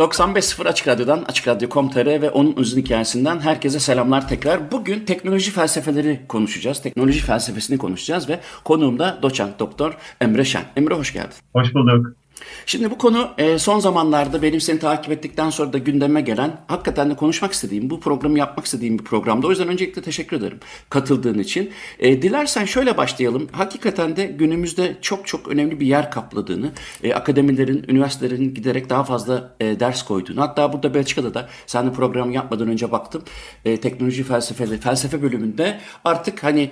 ...95.0 Açık Radyo'dan, AçıkRadyo.com.tr ve onun uzun hikayesinden herkese selamlar tekrar. Bugün teknoloji felsefeleri konuşacağız, teknoloji felsefesini konuşacağız ve konuğum da doçent doktor Emre Şen. Emre hoş geldin. Hoş bulduk. Şimdi bu konu son zamanlarda benim seni takip ettikten sonra da gündeme gelen, hakikaten de konuşmak istediğim, bu programı yapmak istediğim bir programda. O yüzden öncelikle teşekkür ederim katıldığın için. Dilersen şöyle başlayalım. Hakikaten de günümüzde çok çok önemli bir yer kapladığını, akademilerin, üniversitelerin giderek daha fazla ders koyduğunu. Hatta burada Belçika'da da sen de programı yapmadan önce baktım. Teknoloji felsefe bölümünde artık hani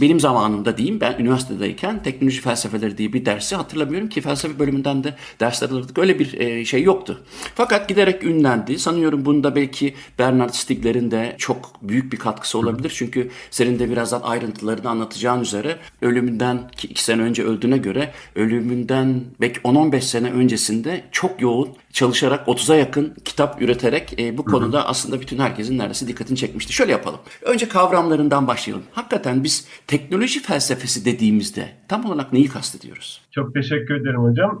benim zamanımda diyeyim, ben üniversitedeyken teknoloji felsefeleri diye bir dersi hatırlamıyorum ki felsefe bölümünde de dersler alırdık. Öyle bir şey yoktu. Fakat giderek ünlendi. Sanıyorum bunda belki Bernard Stigler'in de çok büyük bir katkısı olabilir. Çünkü senin de birazdan ayrıntılarını anlatacağın üzere ölümünden, ki 2 sene önce öldüğüne göre, ölümünden belki 10-15 sene öncesinde çok yoğun çalışarak 30'a yakın kitap üreterek bu konuda aslında bütün herkesin neredeyse dikkatini çekmişti. Şöyle yapalım. Önce kavramlarından başlayalım. Hakikaten biz teknoloji felsefesi dediğimizde tam olarak neyi kastediyoruz? Çok teşekkür ederim hocam.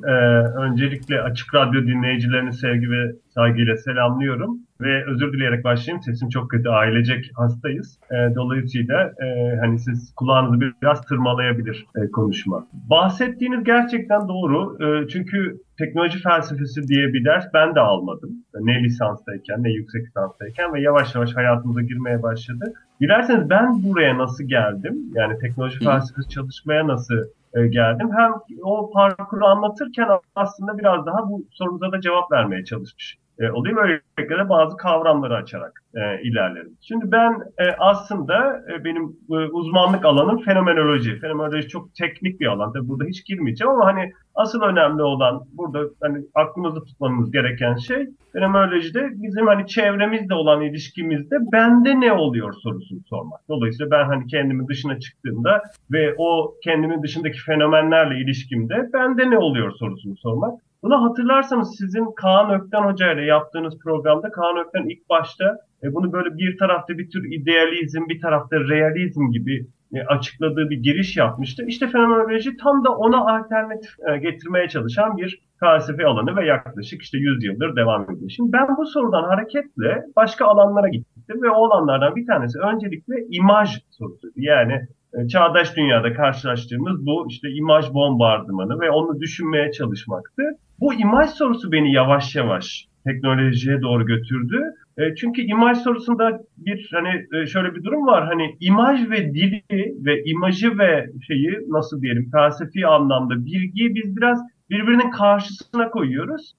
Öncelikle Açık Radyo dinleyicilerini sevgi ve saygıyla selamlıyorum ve özür dileyerek başlayayım. Sesim çok kötü, ailecek hastayız. Dolayısıyla hani siz kulağınızı biraz tırmalayabilir konuşma. Bahsettiğiniz gerçekten doğru. Çünkü teknoloji felsefesi diye bir ders ben de almadım. Ne lisanstayken, ne yüksek lisanstayken ve yavaş yavaş hayatımıza girmeye başladı. Dilerseniz ben buraya nasıl geldim? Yani teknoloji felsefesi çalışmaya nasıl geldim? Hem o parkuru anlatırken aslında biraz daha bu sorumuza da cevap vermeye çalışmış olayım. Öylelikle de bazı kavramları açarak ilerlerim. Şimdi ben aslında benim uzmanlık alanım fenomenoloji. Fenomenoloji çok teknik bir alan. Tabii burada hiç girmeyeceğim ama hani asıl önemli olan burada, hani aklımızda tutmamız gereken şey fenomenolojide bizim hani çevremizle olan ilişkimizde bende ne oluyor sorusunu sormak. Dolayısıyla ben hani kendimin dışına çıktığımda ve o kendimin dışındaki fenomenlerle ilişkimde bende ne oluyor sorusunu sormak. Bunu hatırlarsanız sizin Kaan Ökten Hoca ile yaptığınız programda Kaan Ökten ilk başta bunu böyle bir tarafta bir tür idealizm, bir tarafta realizm gibi açıkladığı bir giriş yapmıştı. İşte fenomenoloji tam da ona alternatif getirmeye çalışan bir felsefe alanı ve yaklaşık işte 100 yıldır devam ediyor. Şimdi ben bu sorudan hareketle başka alanlara gittim ve o alanlardan bir tanesi öncelikle imaj sorusuydu. Yani çağdaş dünyada karşılaştığımız bu işte imaj bombardımanı ve onu düşünmeye çalışmaktı. Bu imaj sorusu beni yavaş yavaş teknolojiye doğru götürdü. Çünkü imaj sorusunda bir hani şöyle bir durum var. Hani imaj ve dili ve imajı ve şeyi nasıl diyelim felsefi anlamda bilgiyi biz biraz birbirinin karşısına koyuyoruz.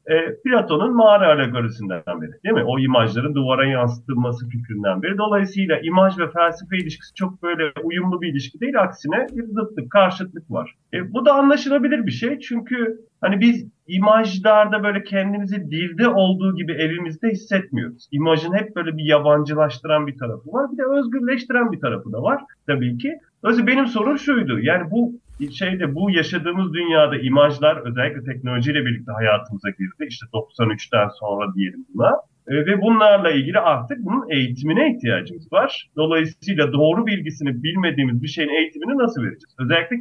Platon'un mağara alegorisinden beri, değil mi? O imajların duvara yansıtılması fikrinden beri. Dolayısıyla imaj ve felsefe ilişkisi çok böyle uyumlu bir ilişki değil. Aksine bir zıtlık, karşıtlık var. Bu da anlaşılabilir bir şey. Çünkü hani biz imajlarda böyle kendimizi dilde olduğu gibi evimizde hissetmiyoruz. İmajın hep böyle bir yabancılaştıran bir tarafı var. Bir de özgürleştiren bir tarafı da var tabii ki. Dolayısıyla benim sorum şuydu. Yani bu şeyde, bu yaşadığımız dünyada imajlar özellikle teknolojiyle birlikte hayatımıza girdi. İşte 93'ten sonra diyelim buna. Ve bunlarla ilgili artık bunun eğitimine ihtiyacımız var. Dolayısıyla doğru bilgisini bilmediğimiz bir şeyin eğitimini nasıl vereceğiz? Özellikle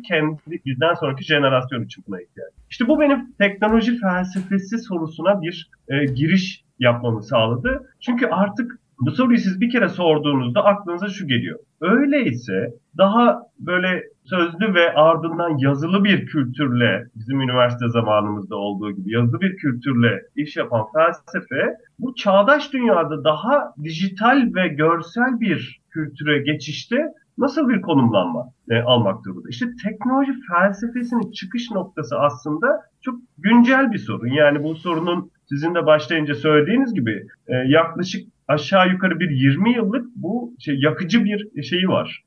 bizden sonraki jenerasyon için buna ihtiyacımız var. İşte bu benim teknoloji felsefesi sorusuna bir giriş yapmamı sağladı. Çünkü artık bu soruyu siz bir kere sorduğunuzda aklınıza şu geliyor. Öyleyse daha böyle sözlü ve ardından yazılı bir kültürle, bizim üniversite zamanımızda olduğu gibi yazılı bir kültürle iş yapan felsefe, bu çağdaş dünyada daha dijital ve görsel bir kültüre geçişte nasıl bir konumlanma almak durumunda? İşte teknoloji felsefesinin çıkış noktası aslında çok güncel bir sorun. Yani bu sorunun sizin de başlayınca söylediğiniz gibi yaklaşık aşağı yukarı bir 20 yıllık bu yakıcı bir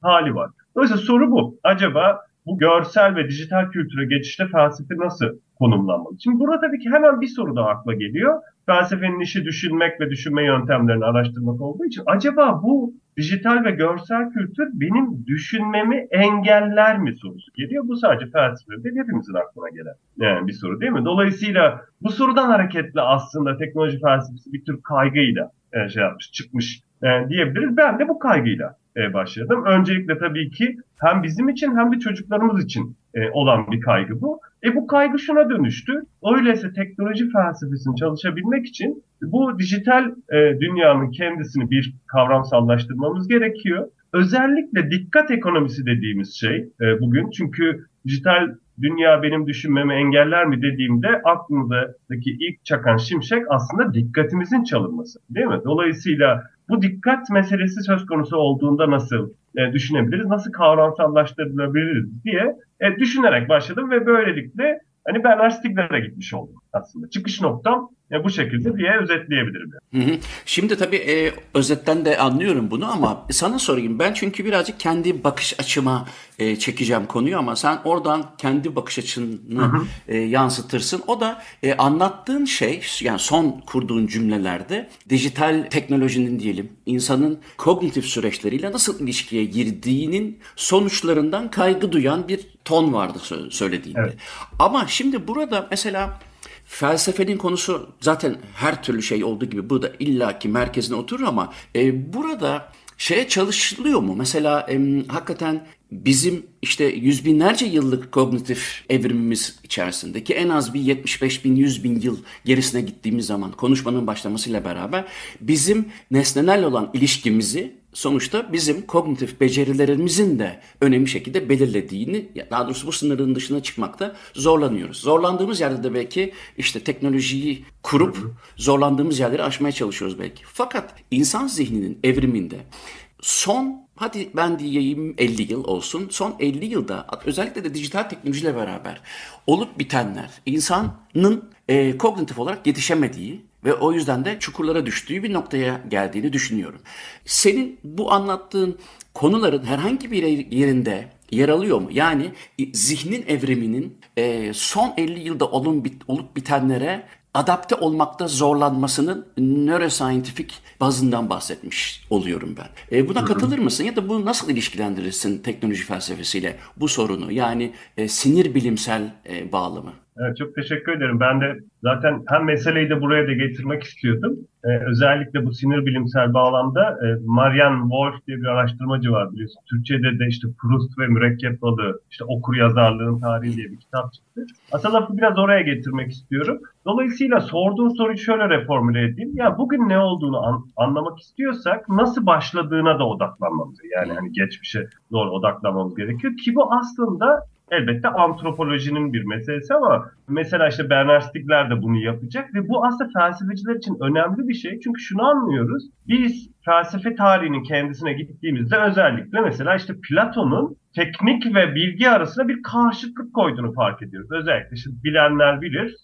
hali var. Dolayısıyla soru bu. Acaba bu görsel ve dijital kültüre geçişte felsefe nasıl konumlanmalı? Şimdi burada tabii ki hemen bir soru da akla geliyor. Felsefenin işi düşünmek ve düşünme yöntemlerini araştırmak olduğu için acaba bu dijital ve görsel kültür benim düşünmemi engeller mi sorusu geliyor. Bu sadece felsefe değil, hepimizin aklına gelen yani bir soru değil mi? Dolayısıyla bu sorudan hareketle aslında teknoloji felsefesi bir tür kaygıyla şey yapmış, çıkmış diyebiliriz. Ben de bu kaygıyla başladım. Öncelikle tabii ki hem bizim için hem de çocuklarımız için olan bir kaygı bu. Bu kaygı şuna dönüştü. Öyleyse teknoloji felsefesini çalışabilmek için bu dijital dünyanın kendisini bir kavramsallaştırmamız gerekiyor. Özellikle dikkat ekonomisi dediğimiz şey bugün. Çünkü dijital dünya benim düşünmemi engeller mi dediğimde aklımdaki ilk çakan şimşek aslında dikkatimizin çalınması, değil mi? Dolayısıyla bu dikkat meselesi söz konusu olduğunda nasıl düşünebiliriz, nasıl kavramsallaştırılabiliriz diye düşünerek başladım ve böylelikle hani Bernard Stigler'e gitmiş oldum aslında. Çıkış noktam bu şekilde diye özetleyebilirim. Yani. Şimdi tabii özetten de anlıyorum bunu ama sana sorayım. Ben çünkü birazcık kendi bakış açıma çekeceğim konuyu ama sen oradan kendi bakış açını yansıtırsın. O da anlattığın şey, yani son kurduğun cümlelerde dijital teknolojinin diyelim insanın kognitif süreçleriyle nasıl ilişkiye girdiğinin sonuçlarından kaygı duyan bir ton vardı söylediğinde. Evet. Ama şimdi burada mesela felsefenin konusu zaten her türlü şey olduğu gibi bu da illaki merkezine oturur ama burada şeye çalışılıyor mu? Mesela hakikaten bizim işte yüz binlerce yıllık kognitif evrimimiz içerisindeki en az bir 75 bin, 100 bin yıl gerisine gittiğimiz zaman konuşmanın başlamasıyla beraber bizim nesnel olan ilişkimizi sonuçta bizim kognitif becerilerimizin de önemli şekilde belirlediğini, daha doğrusu bu sınırın dışına çıkmakta zorlanıyoruz. Zorlandığımız yerde de belki işte teknolojiyi kurup zorlandığımız yerleri aşmaya çalışıyoruz belki. Fakat insan zihninin evriminde son, hadi ben diyeyim 50 yıl olsun, son 50 yılda özellikle de dijital teknolojiyle beraber olup bitenler insanın kognitif olarak yetişemediği ve o yüzden de çukurlara düştüğü bir noktaya geldiğini düşünüyorum. Senin bu anlattığın konuların herhangi bir yerinde yer alıyor mu? Yani zihnin evriminin son 50 yılda olup bitenlere adapte olmakta zorlanmasının nöroscientific bazından bahsetmiş oluyorum ben. Buna katılır mısın ya da bunu nasıl ilişkilendirirsin teknoloji felsefesiyle bu sorunu? Yani sinir bilimsel bağlamı. Evet, çok teşekkür ederim. Ben de zaten hem meseleyi de buraya da getirmek istiyordum. Özellikle bu sinir bilimsel bağlamda Maryanne Wolf diye bir araştırmacı var biliyorsun. Türkçe'de de işte Proust ve Mürekkep Balığı, işte Okuryazarlığın Tarihi diye bir kitap çıktı. Aslında lafı biraz oraya getirmek istiyorum. Dolayısıyla sorduğun soruyu şöyle reformüle edeyim. Ya bugün ne olduğunu anlamak istiyorsak nasıl başladığına da odaklanmamız. Yani hani geçmişe doğru odaklanmamız gerekiyor ki bu aslında elbette antropolojinin bir meselesi ama mesela işte Bernard Stigler de bunu yapacak ve bu aslında felsefeciler için önemli bir şey. Çünkü şunu anlıyoruz, biz felsefe tarihinin kendisine gittiğimizde özellikle mesela işte Platon'un teknik ve bilgi arasında bir karşıtlık koyduğunu fark ediyoruz. Özellikle işte bilenler bilir,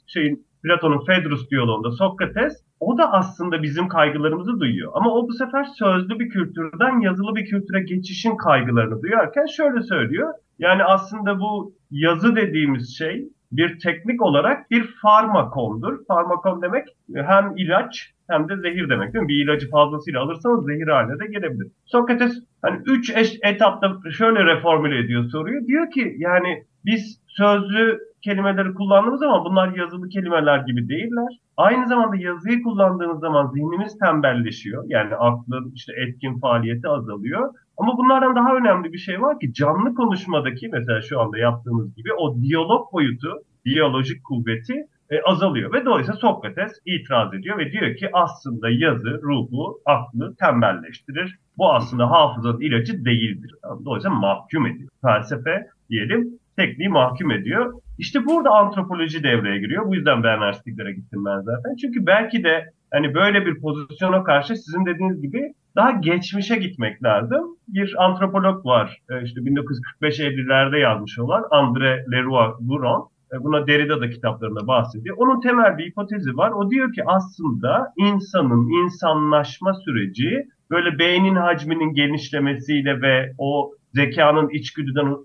Platon'un Fedrus diyaloğunda Sokrates, o da aslında bizim kaygılarımızı duyuyor. Ama o bu sefer sözlü bir kültürden yazılı bir kültüre geçişin kaygılarını duyarken şöyle söylüyor. Yani aslında bu yazı dediğimiz şey bir teknik olarak bir farmakondur. Farmakon demek hem ilaç hem de zehir demek değil mi? Bir ilacı fazlasıyla alırsanız zehir haline de gelebilir. Sokrates hani 3 etapta şöyle reformüle ediyor soruyu. Diyor ki yani biz sözlü kelimeleri kullandığımız ama bunlar yazılı kelimeler gibi değiller. Aynı zamanda yazıyı kullandığınız zaman zihnimiz tembelleşiyor. Yani aklın işte etkin faaliyeti azalıyor. Ama bunlardan daha önemli bir şey var ki canlı konuşmadaki mesela şu anda yaptığımız gibi o diyalog boyutu, diyalojik kuvveti azalıyor. Ve dolayısıyla Sokrates itiraz ediyor ve diyor ki aslında yazı, ruhu, aklı tembelleştirir. Bu aslında hafızanın ilacı değildir. Dolayısıyla mahkum ediyor. Felsefe diyelim tekniği mahkum ediyor. İşte burada antropoloji devreye giriyor. Bu yüzden Bernard Stigler'e gittim ben zaten. Çünkü belki de hani böyle bir pozisyona karşı sizin dediğiniz gibi daha geçmişe gitmek lazım. Bir antropolog var. İşte 1945-50'lerde yazmış olan André Leroi-Gourhan. Buna Derrida da kitaplarında bahsediyor. Onun temel bir hipotezi var. O diyor ki aslında insanın insanlaşma süreci böyle beynin hacminin genişlemesiyle ve o zekanın içgüdüden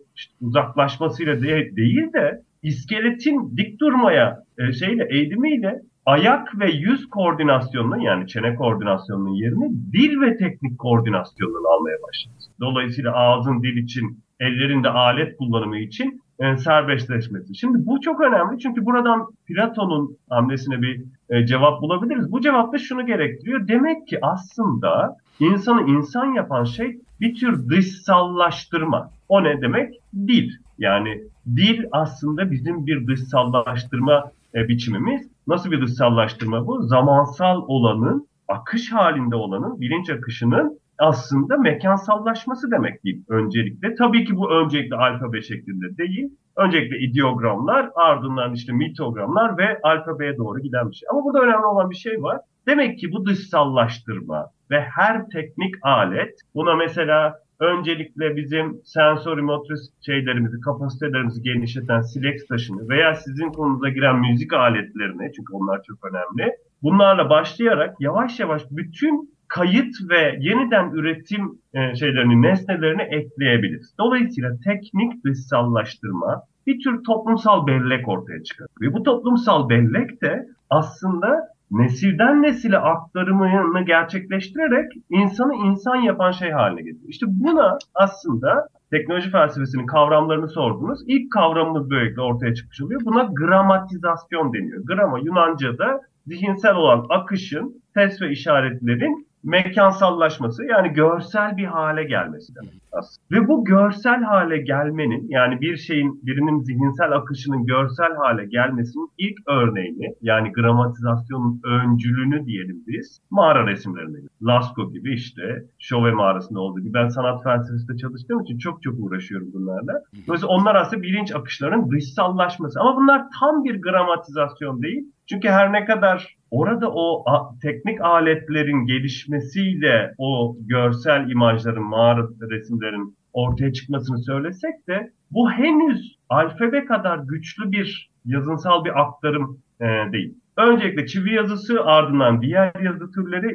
uzaklaşmasıyla değil de iskeletin dik durmaya eğilimiyle ayak ve yüz koordinasyonunun, yani çene koordinasyonunun yerini dil ve teknik koordinasyonunu almaya başlıyoruz. Dolayısıyla ağzın dil için, ellerin de alet kullanımı için serbestleşmesi. Şimdi bu çok önemli çünkü buradan Platon'un hamlesine bir cevap bulabiliriz. Bu cevap da şunu gerektiriyor. Demek ki aslında insanı insan yapan şey bir tür dışsallaştırma. O ne demek? Dil. Yani dil aslında bizim bir dışsallaştırma biçimimiz. Nasıl bir dışsallaştırma bu? Zamansal olanın, akış halinde olanın, bilinç akışının aslında mekansallaşması demek değil öncelikle. Tabii ki bu öncelikle alfabe şeklinde değil. Öncelikle ideogramlar, ardından mitogramlar ve alfabeye doğru giden bir şey. Ama burada önemli olan bir şey var. Demek ki bu dışsallaştırma ve her teknik alet, buna mesela öncelikle bizim sensorimotor kapasitelerimizi genişleten silex taşını veya sizin konunuza giren müzik aletlerini, çünkü onlar çok önemli, bunlarla başlayarak yavaş yavaş bütün kayıt ve yeniden üretim nesnelerini ekleyebiliriz. Dolayısıyla teknik dışsallaştırma bir tür toplumsal bellek ortaya çıkartıyor. Bu toplumsal bellek de aslında nesilden nesile aktarımını gerçekleştirerek insanı insan yapan şey haline getiriyor. İşte buna aslında teknoloji felsefesinin kavramlarını sordunuz. İlk kavramımız böylelikle ortaya çıkmış oluyor. Buna gramatizasyon deniyor. Grama Yunanca'da zihinsel olan akışın, ses ve işaretlerin mekansallaşması, yani görsel bir hale gelmesi demek aslında. Ve bu görsel hale gelmenin, yani bir şeyin, birinin zihinsel akışının görsel hale gelmesinin ilk örneğini, yani gramatizasyonun öncülünü diyelim biz, mağara resimlerinde. Lascaux gibi, Chauvet mağarasında olduğu gibi. Ben sanat felsefesinde çalıştığım için çok uğraşıyorum bunlarla. Dolayısıyla onlar aslında bilinç akışlarının dışsallaşması. Ama bunlar tam bir gramatizasyon değil. Çünkü her ne kadar orada o teknik aletlerin gelişmesiyle o görsel imajların, mağara resimlerin ortaya çıkmasını söylesek de bu henüz alfabe kadar güçlü bir yazınsal bir aktarım değil. Öncelikle çivi yazısı, ardından diğer yazı türleri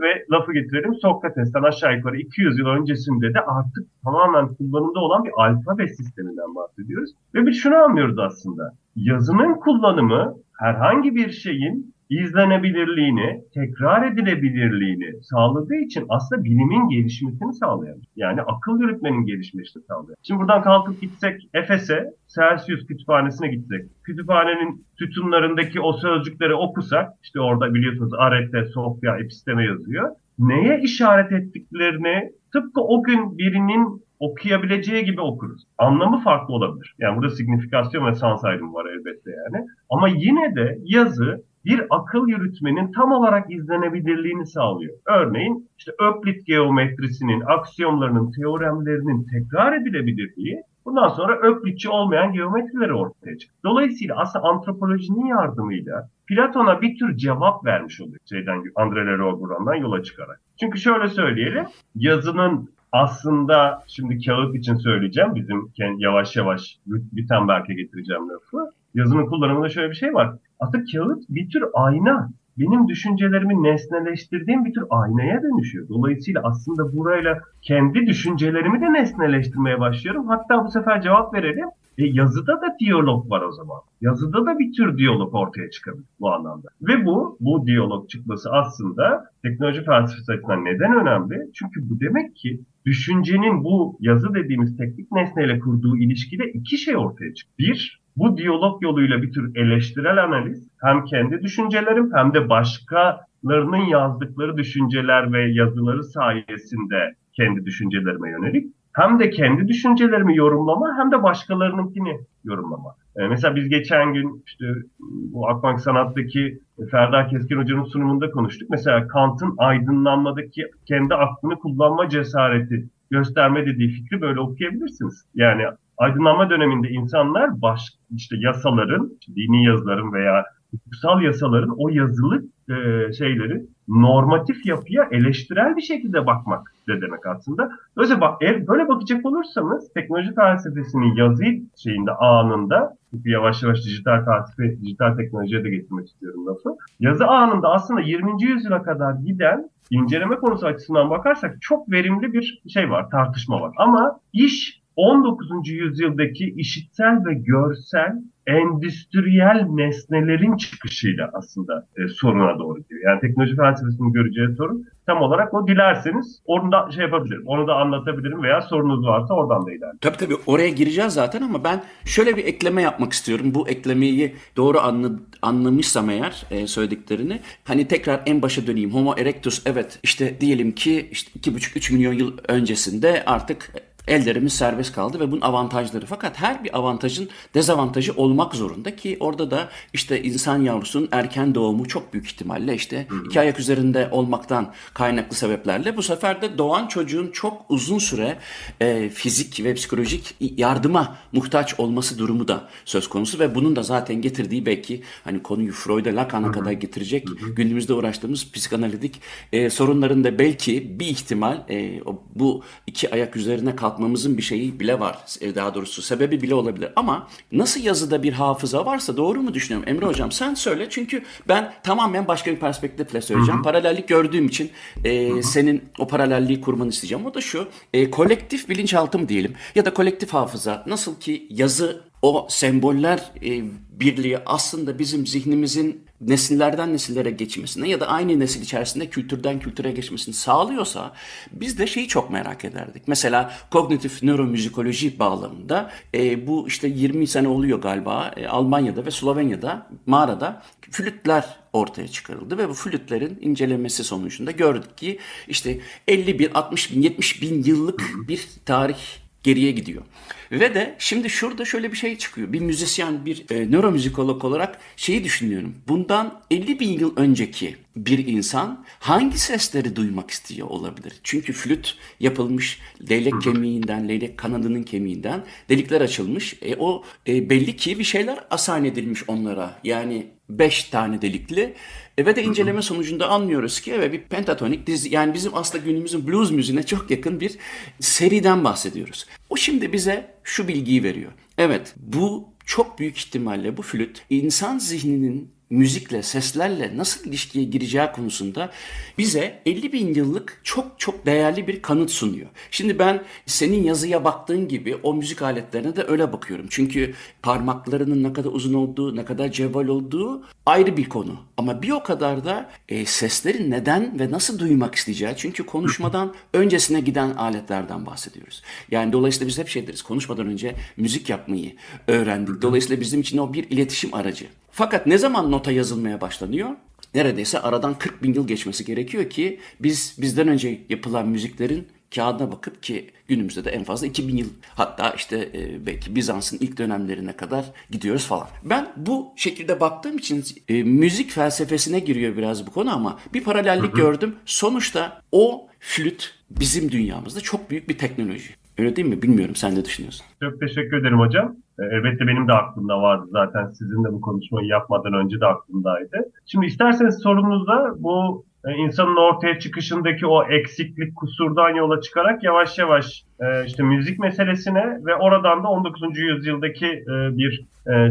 ve lafı getirelim Sokrates'ten aşağı yukarı 200 yıl öncesinde de artık tamamen kullanımda olan bir alfabe sisteminden bahsediyoruz. Ve biz şunu anlıyoruz aslında. Yazının kullanımı herhangi bir şeyin izlenebilirliğini, tekrar edilebilirliğini sağladığı için aslında bilimin gelişmesini sağlayan, yani akıl yürütmenin gelişmesini sağlayan. Şimdi buradan kalkıp gitsek Efes'e, Celsus kütüphanesine gitsek, kütüphanenin sütunlarındaki o sözcükleri okusak, orada biliyorsunuz arete, sofya, episteme yazıyor. Neye işaret ettiklerini tıpkı o gün birinin okuyabileceği gibi okuruz. Anlamı farklı olabilir. Yani burada signifikasyon ve sans ayrımı var elbette yani. Ama yine de yazı bir akıl yürütmenin tam olarak izlenebilirliğini sağlıyor. Örneğin Öklit geometrisinin, aksiyomlarının, teoremlerinin tekrar edilebilirliği, bundan sonra Öklitçi olmayan geometrileri ortaya çıkıyor. Dolayısıyla aslında antropolojinin yardımıyla Platon'a bir tür cevap vermiş oluyor. André Leroi-Gourhan'dan yola çıkarak. Çünkü şöyle söyleyelim, yazının aslında, şimdi kağıt için söyleyeceğim, bizim yavaş yavaş Wittenberg'e getireceğim lafı. Yazının kullanımında şöyle bir şey var. Artık kağıt bir tür ayna. Benim düşüncelerimi nesneleştirdiğim bir tür aynaya dönüşüyor. Dolayısıyla aslında burayla kendi düşüncelerimi de nesneleştirmeye başlıyorum. Hatta bu sefer cevap verelim. Yazıda da diyalog var o zaman. Yazıda da bir tür diyalog ortaya çıkabilir bu anlamda. Ve bu diyalog çıkması aslında teknoloji felsefesi açısından neden önemli? Çünkü bu demek ki düşüncenin bu yazı dediğimiz teknik nesneyle kurduğu ilişkide iki şey ortaya çıkıyor. Bir, bu diyalog yoluyla bir tür eleştirel analiz, hem kendi düşüncelerim hem de başkalarının yazdıkları düşünceler ve yazıları sayesinde kendi düşüncelerime yönelik, hem de kendi düşüncelerimi yorumlama hem de başkalarınınkini yorumlama. Mesela biz geçen gün bu Akbank Sanat'taki Ferda Keskin Hoca'nın sunumunda konuştuk. Mesela Kant'ın aydınlanmadaki kendi aklını kullanma cesareti gösterme dediği fikri böyle okuyabilirsiniz. Yani aydınlanma döneminde insanlar yasaların, dini yazıların veya hukusal yasaların o yazılı şeyleri normatif yapıya eleştirel bir şekilde bakmak da demek aslında. Dolayısıyla böyle bakacak olursanız teknoloji felsefesini yazı anında, çünkü yavaş yavaş dijital felsefe, dijital teknolojiye de getirmek istiyorum lafı. Yazı anında aslında 20. yüzyıla kadar giden inceleme konusu açısından bakarsak çok verimli bir şey var, tartışma var. Ama iş 19. yüzyıldaki işitsel ve görsel endüstriyel nesnelerin çıkışıyla aslında soruna doğru gidiyor. Yani teknoloji felsefesini göreceği sorun tam olarak o. Dilerseniz onu da şey yapabilirim, onu da anlatabilirim veya sorunuz varsa oradan da ilerleyelim. Tabii oraya gireceğiz zaten ama ben şöyle bir ekleme yapmak istiyorum. Bu eklemeyi doğru anlamışsam eğer söylediklerini, hani tekrar en başa döneyim. Homo erectus, evet, işte diyelim ki işte 2,5-3 milyon yıl öncesinde artık ellerimiz serbest kaldı ve bunun avantajları. Fakat her bir avantajın dezavantajı olmak zorunda ki orada da işte insan yavrusunun erken doğumu çok büyük ihtimalle işte iki ayak üzerinde olmaktan kaynaklı sebeplerle bu sefer de doğan çocuğun çok uzun süre fizik ve psikolojik yardıma muhtaç olması durumu da söz konusu ve bunun da zaten getirdiği belki hani konuyu Freud'a, Lacan'a kadar getirecek günümüzde uğraştığımız psikanalitik sorunların da belki bir ihtimal bu iki ayak üzerine kalk atmamızın bir şeyi bile var. Daha doğrusu sebebi bile olabilir. Ama nasıl yazıda bir hafıza varsa, doğru mu düşünüyorum? Emre Hocam sen söyle. Çünkü ben tamamen başka bir perspektifle söyleyeceğim. Paralellik gördüğüm için senin o paralelliği kurmanı isteyeceğim. O da şu. Kolektif bilinçaltı mı diyelim? Ya da kolektif hafıza. Nasıl ki yazı, o semboller birliği aslında bizim zihnimizin nesillerden nesillere geçmesine ya da aynı nesil içerisinde kültürden kültüre geçmesini sağlıyorsa biz de şeyi çok merak ederdik. Mesela kognitif nöromüzikoloji bağlamında bu işte 20 sene oluyor galiba Almanya'da ve Slovenya'da mağarada flütler ortaya çıkarıldı ve bu flütlerin incelemesi sonucunda gördük ki işte 50 bin, 60 bin, 70 bin yıllık bir tarih geriye gidiyor. Ve de şimdi şurada şöyle bir şey çıkıyor. Bir müzisyen, bir nöromüzikolog olarak şeyi düşünüyorum. Bundan 50 bin yıl önceki bir insan hangi sesleri duymak istiyor olabilir? Çünkü flüt yapılmış, leylek kemiğinden, leylek kanadının kemiğinden delikler açılmış. Belli ki bir şeyler asan edilmiş onlara. Yani 5 tane delikli. Ve de inceleme sonucunda anlıyoruz ki bir pentatonik dizi, yani bizim aslında günümüzün blues müziğine çok yakın bir seriden bahsediyoruz. O şimdi bize şu bilgiyi veriyor. Evet, bu çok büyük ihtimalle bu flüt insan zihninin müzikle, seslerle nasıl ilişkiye gireceği konusunda bize 50 bin yıllık çok çok değerli bir kanıt sunuyor. Şimdi ben senin yazıya baktığın gibi o müzik aletlerine de öyle bakıyorum. Çünkü parmaklarının ne kadar uzun olduğu, ne kadar cevval olduğu ayrı bir konu. Ama bir o kadar da sesleri neden ve nasıl duymak isteyeceği. Çünkü konuşmadan öncesine giden aletlerden bahsediyoruz. Yani dolayısıyla biz hep şey deriz, konuşmadan önce müzik yapmayı öğrendik. Dolayısıyla bizim için o bir iletişim aracı. Fakat ne zaman nota yazılmaya başlanıyor? Neredeyse aradan 40 bin yıl geçmesi gerekiyor ki bizden önce yapılan müziklerin kağıdına bakıp, ki günümüzde de en fazla 2000 yıl, hatta işte belki Bizans'ın ilk dönemlerine kadar gidiyoruz falan. Ben bu şekilde baktığım için müzik felsefesine giriyor biraz bu konu ama bir paralellik gördüm. Sonuçta o flüt bizim dünyamızda çok büyük bir teknoloji. Öyle değil mi? Bilmiyorum. Sen ne düşünüyorsun? Çok teşekkür ederim hocam. Elbette benim de aklımda vardı zaten. Sizin de bu konuşmayı yapmadan önce de aklımdaydı. Şimdi isterseniz sorunuzda bu insanın ortaya çıkışındaki o eksiklik, kusurdan yola çıkarak yavaş yavaş işte müzik meselesine ve oradan da 19. yüzyıldaki bir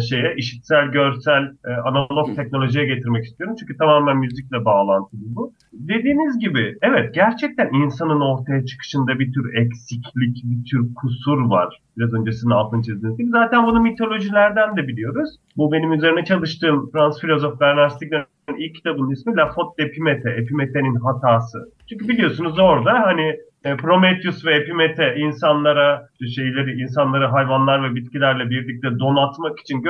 şeye, işitsel, görsel, analog teknolojiye getirmek istiyorum. Çünkü tamamen müzikle bağlantılı bu. Dediğiniz gibi evet, gerçekten insanın ortaya çıkışında bir tür eksiklik, bir tür kusur var. Biraz öncesinde altını çizdiğiniz gibi. Zaten bunu mitolojilerden de biliyoruz. Bu benim üzerine çalıştığım Fransız filozof Bernard Stigler İlk kitabının ismi La Faute d'Epimete, Epimethe'nin hatası. Çünkü biliyorsunuz orada hani Prometheus ve Epimete insanları hayvanlar ve bitkilerle birlikte donatmak için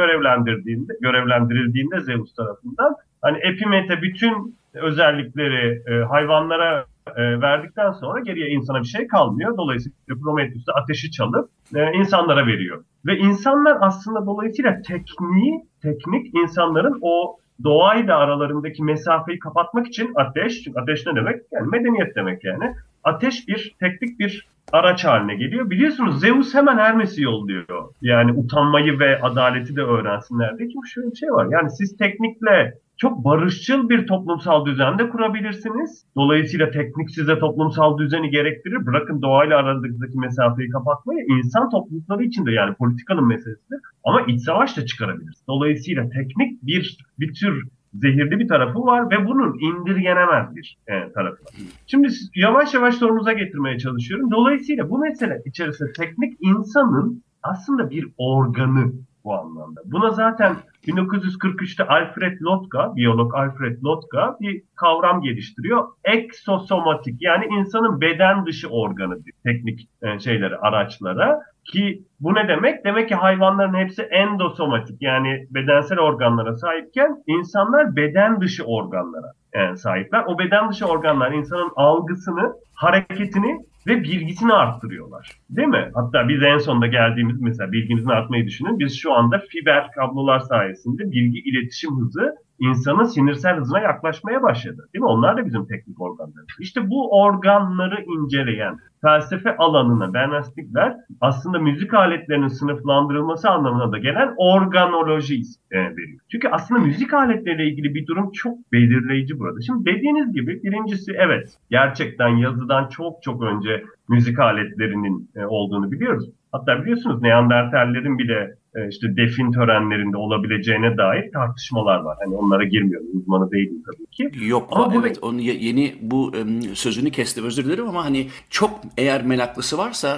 görevlendirildiğinde Zeus tarafından, hani Epimete bütün özellikleri hayvanlara verdikten sonra geriye insana bir şey kalmıyor. Dolayısıyla Prometheus da ateşi çalıp insanlara veriyor. Ve insanlar aslında dolayısıyla teknik insanların o doğayla aralarındaki mesafeyi kapatmak için ateş ne demek? Yani medeniyet demek yani. Ateş bir teknik bir araç haline geliyor. Biliyorsunuz Zeus hemen Hermes'i yolluyor. Yani utanmayı ve adaleti de öğrensinler diye. Çünkü şöyle bir şey var. Yani siz teknikle çok barışçıl bir toplumsal düzen de kurabilirsiniz. Dolayısıyla teknik size toplumsal düzeni gerektirir. Bırakın doğayla aranızdaki mesafeyi kapatmayı, insan toplulukları içinde, yani politikanın meselesidir. Ama iç savaş da çıkarabilirsiniz. Dolayısıyla teknik bir tür zehirli bir tarafı var ve bunun indirgenemez bir tarafı var. Şimdi yavaş yavaş sorumuza getirmeye çalışıyorum. Dolayısıyla bu mesele içerisinde teknik insanın aslında bir organı bu anlamda. Buna zaten 1943'te Alfred Lotka, biyolog Alfred Lotka bir kavram geliştiriyor. Eksosomatik, yani insanın beden dışı organı teknik şeylere, araçlara. Ki bu ne demek? Demek ki hayvanların hepsi endosomatik, yani bedensel organlara sahipken insanlar beden dışı organlara sahipler. O beden dışı organlar insanın algısını, hareketini ve bilgisini arttırıyorlar. Değil mi? Hatta biz en sonda geldiğimiz, mesela bilgimizin artmayı düşünün. Biz şu anda fiber kablolar sayesinde bilgi iletişim hızı insanın sinirsel hızına yaklaşmaya başladı. Değil mi? Onlar da bizim teknik organlarımız. İşte bu organları inceleyen felsefe alanına Bernard Stigler aslında müzik aletlerinin sınıflandırılması anlamına da gelen organoloji veriyor. Çünkü aslında müzik aletleriyle ilgili bir durum çok belirleyici burada. Şimdi dediğiniz gibi birincisi, evet, gerçekten yazıdan çok çok önce müzik aletlerinin olduğunu biliyoruz. Hatta biliyorsunuz Neandertallerin bile işte defin törenlerinde olabileceğine dair tartışmalar var. Hani onlara girmiyorum, uzmanı değilim tabii ki. Yok ama evet, onu yeni bu sözünü kestim, özür dilerim ama hani çok eğer meraklısı varsa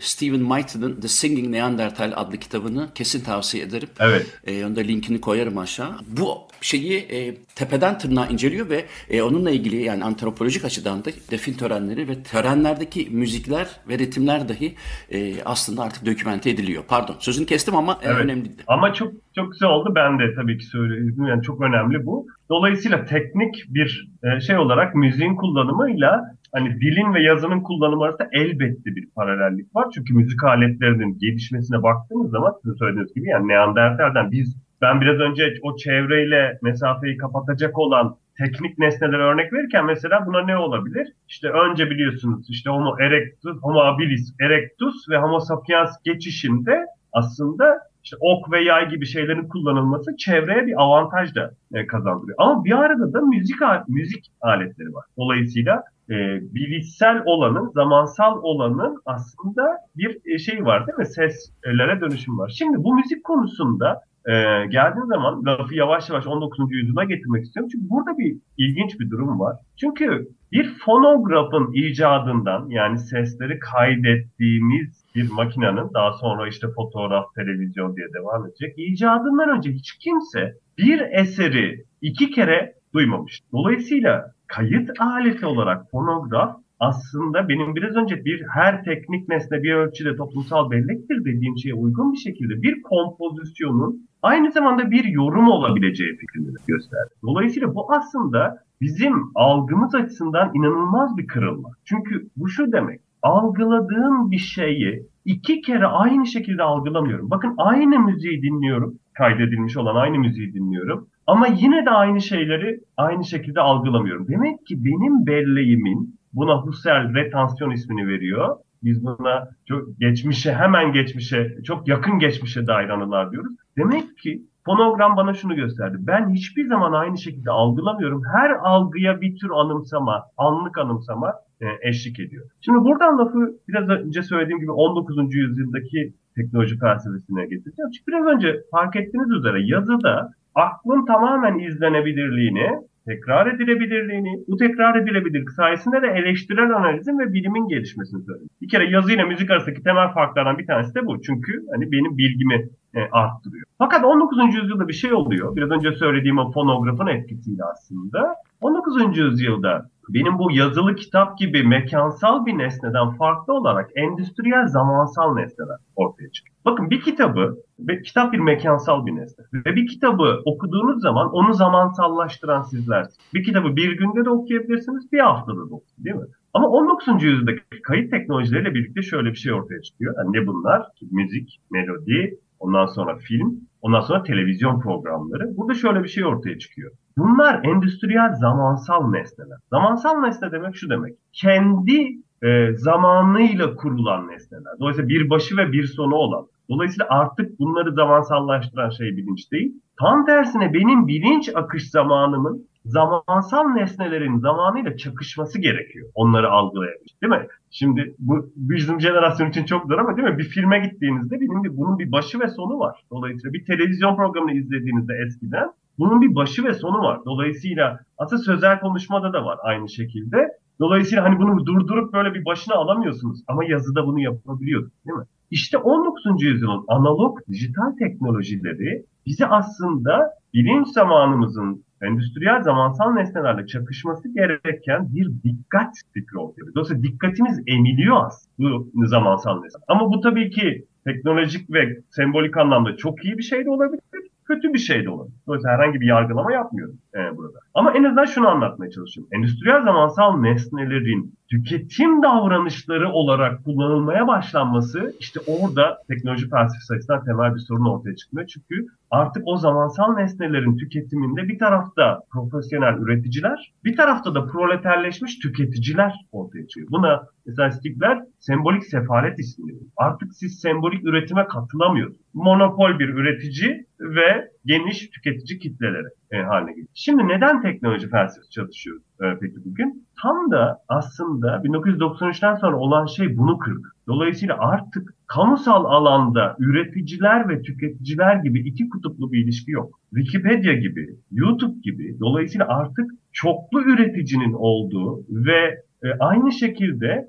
Stephen Might'ın The Singing Neanderthal adlı kitabını kesin tavsiye ederim. Evet. Onda linkini koyarım aşağı. Bu şeyi tepeden tırnağa inceliyor ve onunla ilgili, yani antropolojik açıdan da defin törenleri ve törenlerdeki müzikler ve ritimler dahi aslında artık dokümente ediliyor. Pardon, sözünü kestim ama evet, önemliydi. Ama çok çok güzel oldu. Ben de tabii ki söyledim. Yani çok önemli bu. Dolayısıyla teknik bir şey olarak müziğin kullanımıyla hani dilin ve yazının kullanımı arasında elbette bir paralellik var. Çünkü müzik aletlerinin gelişmesine baktığımız zaman sizin söylediğiniz gibi, yani Neandertal'den ben biraz önce o çevreyle mesafeyi kapatacak olan teknik nesnelere örnek verirken mesela buna ne olabilir? İşte önce biliyorsunuz işte Homo erectus, Homo habilis erectus ve Homo sapiens geçişinde aslında işte ok ve yay gibi şeylerin kullanılması çevreye bir avantaj da kazandırıyor. Ama bir arada da müzik aletleri var. Dolayısıyla bilişsel olanın, zamansal olanın aslında bir şey var, değil mi? Seslere dönüşüm var. Şimdi bu müzik konusunda geldiğim zaman lafı yavaş yavaş 19. yüzyıla getirmek istiyorum. Çünkü burada bir ilginç bir durum var. Çünkü bir fonografın icadından, yani sesleri kaydettiğimiz bir makinenin, daha sonra işte fotoğraf, televizyon diye devam edecek, icadından önce hiç kimse bir eseri 2 kere duymamış. Dolayısıyla kayıt aleti olarak fonograf aslında benim biraz önce her teknik nesne bir ölçüde toplumsal bellektir dediğim şeye uygun bir şekilde bir kompozisyonun aynı zamanda bir yorum olabileceği fikrini gösterdi. Dolayısıyla bu aslında bizim algımız açısından inanılmaz bir kırılma. Çünkü bu şu demek: algıladığım bir şeyi 2 kere aynı şekilde algılamıyorum. Bakın, aynı müziği dinliyorum, kaydedilmiş olan aynı müziği dinliyorum ama yine de aynı şeyleri aynı şekilde algılamıyorum. Demek ki benim belleğimin, buna Husserl retansiyon ismini veriyor. Biz buna çok yakın geçmişe dair anılar diyoruz. Demek ki fonogram bana şunu gösterdi: ben hiçbir zaman aynı şekilde algılamıyorum. Her algıya bir tür anlık anımsama eşlik ediyor. Şimdi buradan lafı biraz önce söylediğim gibi 19. yüzyıldaki teknoloji felsefesine getireceğim. Çünkü biraz önce fark ettiğiniz üzere yazıda aklın tamamen izlenebilirliğini, tekrar edilebilirliğini, bu tekrar edilebilirlik sayesinde de eleştirel analizin ve bilimin gelişmesini söylüyor. Bir kere yazı ile müzik arasındaki temel farklardan bir tanesi de bu. Çünkü hani benim bilgimi arttırıyor. Fakat 19. yüzyılda bir şey oluyor. Biraz önce söylediğim o fonografın etkisiyle aslında. 19. yüzyılda benim bu yazılı kitap gibi mekansal bir nesneden farklı olarak endüstriyel zamansal nesneler ortaya çıkıyor. Bakın, kitap bir mekansal bir nesne. Ve bir kitabı okuduğunuz zaman onu zamansallaştıran sizlersiniz. Bir kitabı bir günde de okuyabilirsiniz, bir haftada da okuyabilirsiniz, değil mi? Ama 19. yüzyıldaki kayıt teknolojileriyle birlikte şöyle bir şey ortaya çıkıyor. Yani ne bunlar? Müzik, melodi, ondan sonra film, ondan sonra televizyon programları. Burada şöyle bir şey ortaya çıkıyor: bunlar endüstriyel zamansal nesneler. Zamansal nesne demek şu demek: kendi zamanıyla kurulan nesneler. Dolayısıyla bir başı ve bir sonu olan. Dolayısıyla artık bunları zamansallaştıran şey bilinç değil. Tam tersine benim bilinç akış zamanımın zamansal nesnelerin zamanıyla çakışması gerekiyor. Onları algılayabilmek, değil mi? Şimdi bu bizim jenerasyon için çok zor ama değil mi? Bir filme gittiğinizde bunun bir başı ve sonu var. Dolayısıyla bir televizyon programını izlediğinizde eskiden bunun bir başı ve sonu var. Dolayısıyla aslında sözel konuşmada da var aynı şekilde. Dolayısıyla hani bunu durdurup böyle bir başına alamıyorsunuz ama yazıda bunu yapabiliyorsunuz, değil mi? İşte 19. yüzyılın analog dijital teknolojileri bizi aslında bilinç zamanımızın endüstriyel zamansal nesnelerle çakışması gereken bir dikkat fikri oluyor. Dolayısıyla dikkatimiz emiliyor aslında bu zamansal nesne. Ama bu tabii ki teknolojik ve sembolik anlamda çok iyi bir şey de olabilir, kötü bir şey de olabilir. Dolayısıyla herhangi bir yargılama yapmıyorum burada. Ama en azından şunu anlatmaya çalışıyorum. Endüstriyel zamansal nesnelerin tüketim davranışları olarak kullanılmaya başlanması işte orada teknoloji felsefesi açısından temel bir sorun ortaya çıkmıyor. Çünkü artık o zamansal nesnelerin tüketiminde bir tarafta profesyonel üreticiler, bir tarafta da proleterleşmiş tüketiciler ortaya çıkıyor. Buna mesela Stigler sembolik sefalet ismini veriyor. Artık siz sembolik üretime katılamıyorsunuz. Monopol bir üretici ve geniş tüketici kitleleri haline geliyor. Şimdi neden teknoloji felsefesi çalışıyoruz peki bugün? Tam da aslında 1993'ten sonra olan şey bunu kırdı. Dolayısıyla artık kamusal alanda üreticiler ve tüketiciler gibi iki kutuplu bir ilişki yok. Wikipedia gibi, YouTube gibi dolayısıyla artık çoklu üreticinin olduğu ve aynı şekilde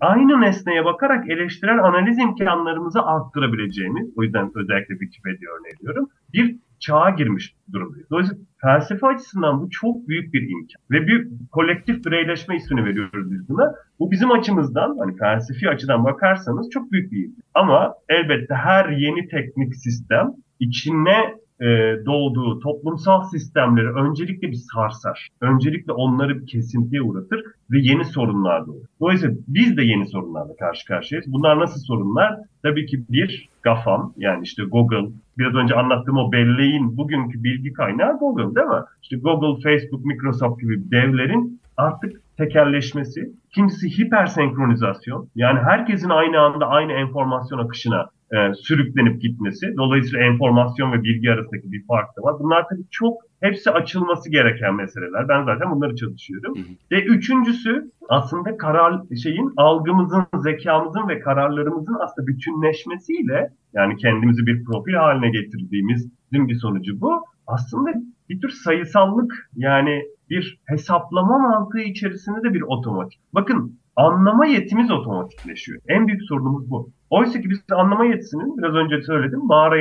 aynı nesneye bakarak eleştirel analiz imkanlarımızı arttırabileceğimiz, o yüzden özellikle Wikipedia örneği veriyorum, bir çağa girmiş durumdayız. Dolayısıyla felsefe açısından bu çok büyük bir imkan. Ve bir kolektif bireyleşme ismini veriyoruz biz buna. Bu bizim açımızdan, hani felsefi açıdan bakarsanız çok büyük bir imkan. Ama elbette her yeni teknik sistem içine doğduğu toplumsal sistemleri öncelikle bir sarsar. Öncelikle onları bir kesintiye uğratır ve yeni sorunlar doğur. Dolayısıyla biz de yeni sorunlarla karşı karşıyayız. Bunlar nasıl sorunlar? Tabii ki bir GAFAM, yani işte Google, biraz önce anlattığım o belleğin bugünkü bilgi kaynağı Google, değil mi? İşte Google, Facebook, Microsoft gibi devlerin artık tekelleşmesi. İkincisi hipersenkronizasyon, yani herkesin aynı anda aynı enformasyon akışına sürüklenip gitmesi. Dolayısıyla enformasyon ve bilgi arasındaki bir fark da var. Bunlar tabii çok hepsi açılması gereken meseleler. Ben zaten bunları çalışıyorum. Ve üçüncüsü aslında algımızın, zekamızın ve kararlarımızın aslında bütünleşmesiyle, yani kendimizi bir profil haline getirdiğimizin bir sonucu bu. Aslında bir tür sayısallık, yani bir hesaplama mantığı içerisinde de bir otomatik. Bakın, anlama yetimiz otomatikleşiyor. En büyük sorunumuz bu. Oysa ki biz anlama yetisinin, biraz önce söyledim, mağara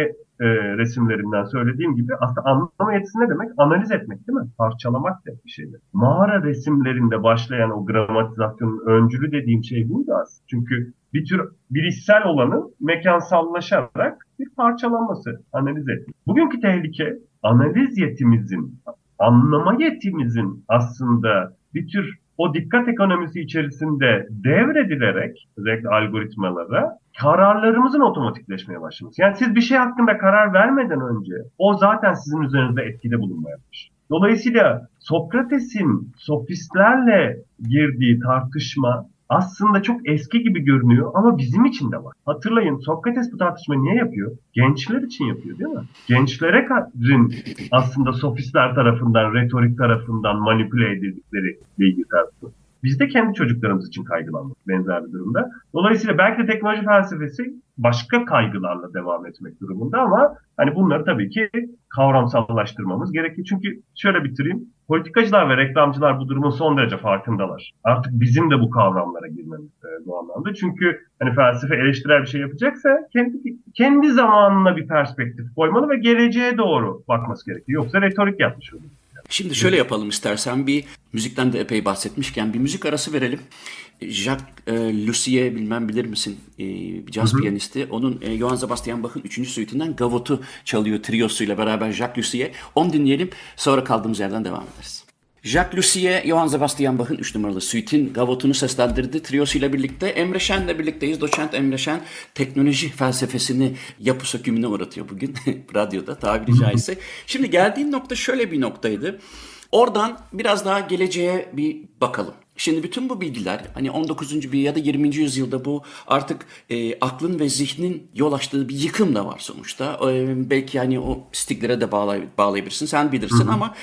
resimlerinden söylediğim gibi, aslında anlama yetisi ne demek? Analiz etmek, değil mi? Parçalamak demek bir şeydir. Mağara resimlerinde başlayan o gramatizasyonun öncülü dediğim şey buydu aslında. Çünkü bir tür bilişsel olanın mekansallaşarak bir parçalanması, analiz etmek. Bugünkü tehlike analiz yetimizin, anlama yetimizin aslında bir tür o dikkat ekonomisi içerisinde devredilerek, özellikle algoritmalara, kararlarımızın otomatikleşmeye başlaması. Yani siz bir şey hakkında karar vermeden önce o zaten sizin üzerinizde etkide bulunmaya başlar. Dolayısıyla Sokrates'in sofistlerle girdiği tartışma aslında çok eski gibi görünüyor ama bizim için de var. Hatırlayın, Sokrates bu tartışmayı niye yapıyor? Gençler için yapıyor, değil mi? Gençlere aslında sofistler tarafından, retorik tarafından manipüle edildikleri bilgi tartışması. Biz de kendi çocuklarımız için kaygılanmak benzer bir durumda. Dolayısıyla belki de teknoloji felsefesi başka kaygılarla devam etmek durumunda ama hani bunları tabii ki kavramsallaştırmamız gerekiyor. Çünkü şöyle bitireyim. Politikacılar ve reklamcılar bu durumun son derece farkındalar. Artık bizim de bu kavramlara girmemiz bu anlamda. Çünkü hani felsefe eleştirel bir şey yapacaksa kendi zamanına bir perspektif koymalı ve geleceğe doğru bakması gerekiyor. Yoksa retorik yapmış olur. Şimdi şöyle yapalım istersen, bir müzikten de epey bahsetmişken bir müzik arası verelim. Jacques Loussier, bilmem bilir misin, caz piyanisti. Onun Johann Sebastian Bach'ın 3. suite'inden Gavotu çalıyor triyosuyla beraber Jacques Loussier. Onu dinleyelim, sonra kaldığımız yerden devam ederiz. Jacques Loussier, Johann Sebastian Bach'ın 3 numaralı suite'in Gavotu'nu seslendirdi triyosuyla birlikte. Emre Şen'le birlikteyiz. Doçent Emre Şen teknoloji felsefesini yapı sökümüne uğratıyor bugün radyoda tabiri caizse. Şimdi geldiğin nokta şöyle bir noktaydı. Oradan biraz daha geleceğe bir bakalım. Şimdi bütün bu bilgiler hani 19. ya da 20. yüzyılda bu artık aklın ve zihnin yol açtığı bir yıkım da var sonuçta. Belki hani o Stigler'e de bağlayabilirsin, sen bilirsin. Hı-hı. Ama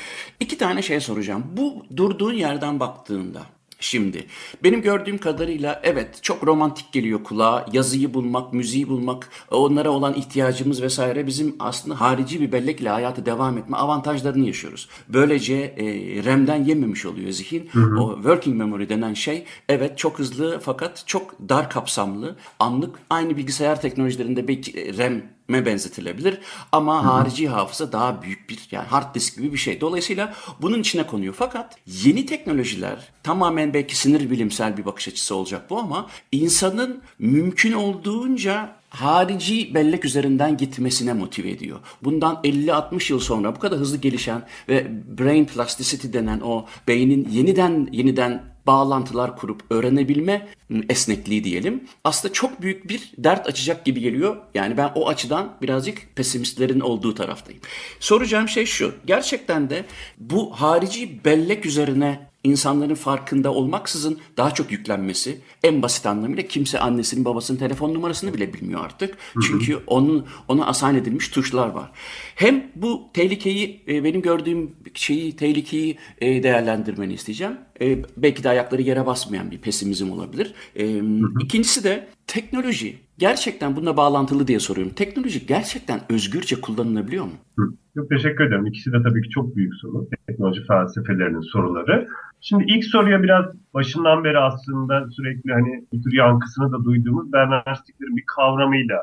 iki tane şey soracağım. Bu durduğun yerden baktığında şimdi benim gördüğüm kadarıyla evet çok romantik geliyor kulağa, yazıyı bulmak, müziği bulmak, onlara olan ihtiyacımız vesaire, bizim aslında harici bir bellekle hayata devam etme avantajlarını yaşıyoruz. Böylece RAM'den yememiş oluyor zihin. Hı-hı. O working memory denen şey evet çok hızlı fakat çok dar kapsamlı, anlık, aynı bilgisayar teknolojilerinde belki RAM'e benzetilebilir ama Hı-hı. harici hafıza daha büyük bir, yani hard disk gibi bir şey. Dolayısıyla bunun içine konuyor fakat yeni teknolojiler tamamen, belki sinir bilimsel bir bakış açısı olacak bu ama insanın mümkün olduğunca harici bellek üzerinden gitmesine motive ediyor. Bundan 50-60 yıl sonra bu kadar hızlı gelişen ve brain plasticity denen o beynin yeniden bağlantılar kurup öğrenebilme esnekliği diyelim, aslında çok büyük bir dert açacak gibi geliyor. Yani ben o açıdan birazcık pesimistlerin olduğu taraftayım. Soracağım şey şu, gerçekten de bu harici bellek üzerine İnsanların farkında olmaksızın daha çok yüklenmesi, en basit anlamıyla kimse annesinin babasının telefon numarasını bile bilmiyor artık. Hı-hı. Çünkü ona assign edilmiş tuşlar var. Hem bu tehlikeyi, benim gördüğüm şeyi, tehlikeyi değerlendirmeni isteyeceğim. Belki de ayakları yere basmayan bir pesimizm olabilir. İkincisi de teknoloji. Gerçekten bununla bağlantılı diye soruyorum. Teknoloji gerçekten özgürce kullanılabiliyor mu? Çok teşekkür ederim. İkisi de tabii ki çok büyük soru. Teknoloji felsefelerinin soruları. Şimdi ilk soruya biraz başından beri aslında sürekli hani bir tür yankısını da duyduğumuz Bernard Stigler'in bir kavramıyla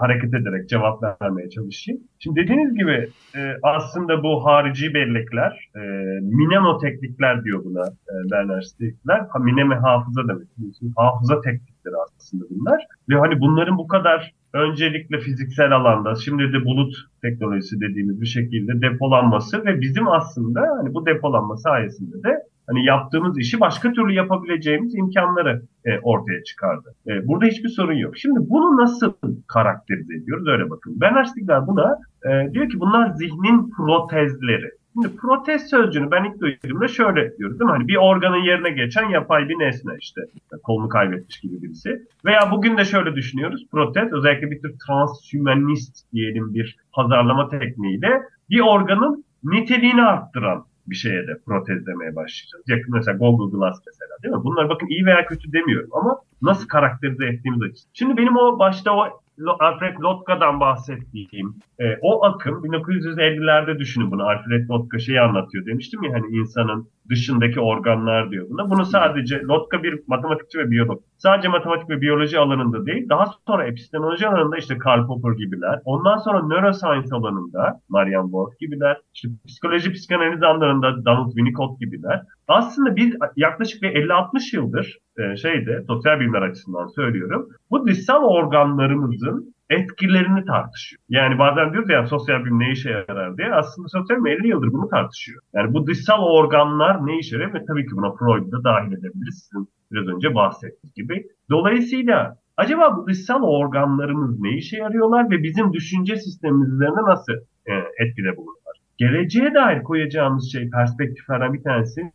hareket ederek cevap vermeye çalışayım. Şimdi dediğiniz gibi aslında bu harici bellekler, mnemoteknikler diyor buna Bernard Stigler. Mneme hafıza demek. Hafıza teknikleri aslında bunlar. Ve hani bunların bu kadar öncelikle fiziksel alanda, şimdi de bulut teknolojisi dediğimiz bir şekilde depolanması ve bizim aslında hani bu depolanma sayesinde de hani yaptığımız işi başka türlü yapabileceğimiz imkanları ortaya çıkardı. Burada hiçbir sorun yok. Şimdi bunu nasıl karakterize ediyoruz? Öyle bakın. Bernard Stigler buna diyor ki bunlar zihnin protezleri. Şimdi protez sözcüğünü ben ilk duyduğumda şöyle diyoruz değil mi? Hani bir organın yerine geçen yapay bir nesne, işte kolunu kaybetmiş gibi birisi. Veya bugün de şöyle düşünüyoruz. Protez özellikle bir tür transhümanist diyelim bir pazarlama tekniğiyle bir organın niteliğini arttıran bir şeye de protez demeye başlayacağız. Yakın mesela Google Glass mesela değil mi? Bunlar bakın iyi veya kötü demiyorum ama nasıl karakterize ettiğimiz açısından. Şimdi benim o başta o Alfred Lotka'dan bahsettiğim o akım 1950'lerde düşünün bunu. Alfred Lotka şeyi anlatıyor demiştim ya hani insanın dışındaki organlar diyor buna. Bunu sadece Lotka bir matematikçi ve biyolog. Sadece matematik ve biyoloji alanında değil, daha sonra epistemoloji alanında işte Karl Popper gibiler. Ondan sonra neuroscience alanında Maryanne Wolf gibiler. İşte psikoloji, psikanaliz alanında Donald Winnicott gibiler. Aslında biz yaklaşık bir 50-60 yıldır sosyal bilimler açısından söylüyorum. Bu dışsal organlarımızın etkilerini tartışıyor. Yani bazen diyoruz ya sosyal bilim ne işe yarar diye. Aslında sosyal bilim 50 yıldır bunu tartışıyor. Yani bu dışsal organlar ne işe yarar ve tabii ki buna Freud'u da dahil edebiliriz. Sizin biraz önce bahsettiğiniz gibi. Dolayısıyla acaba bu dışsal organlarımız ne işe yarıyorlar ve bizim düşünce sistemimiz üzerinde nasıl etkide bulunurlar? Geleceğe dair koyacağımız şey perspektiflerden bir tanesi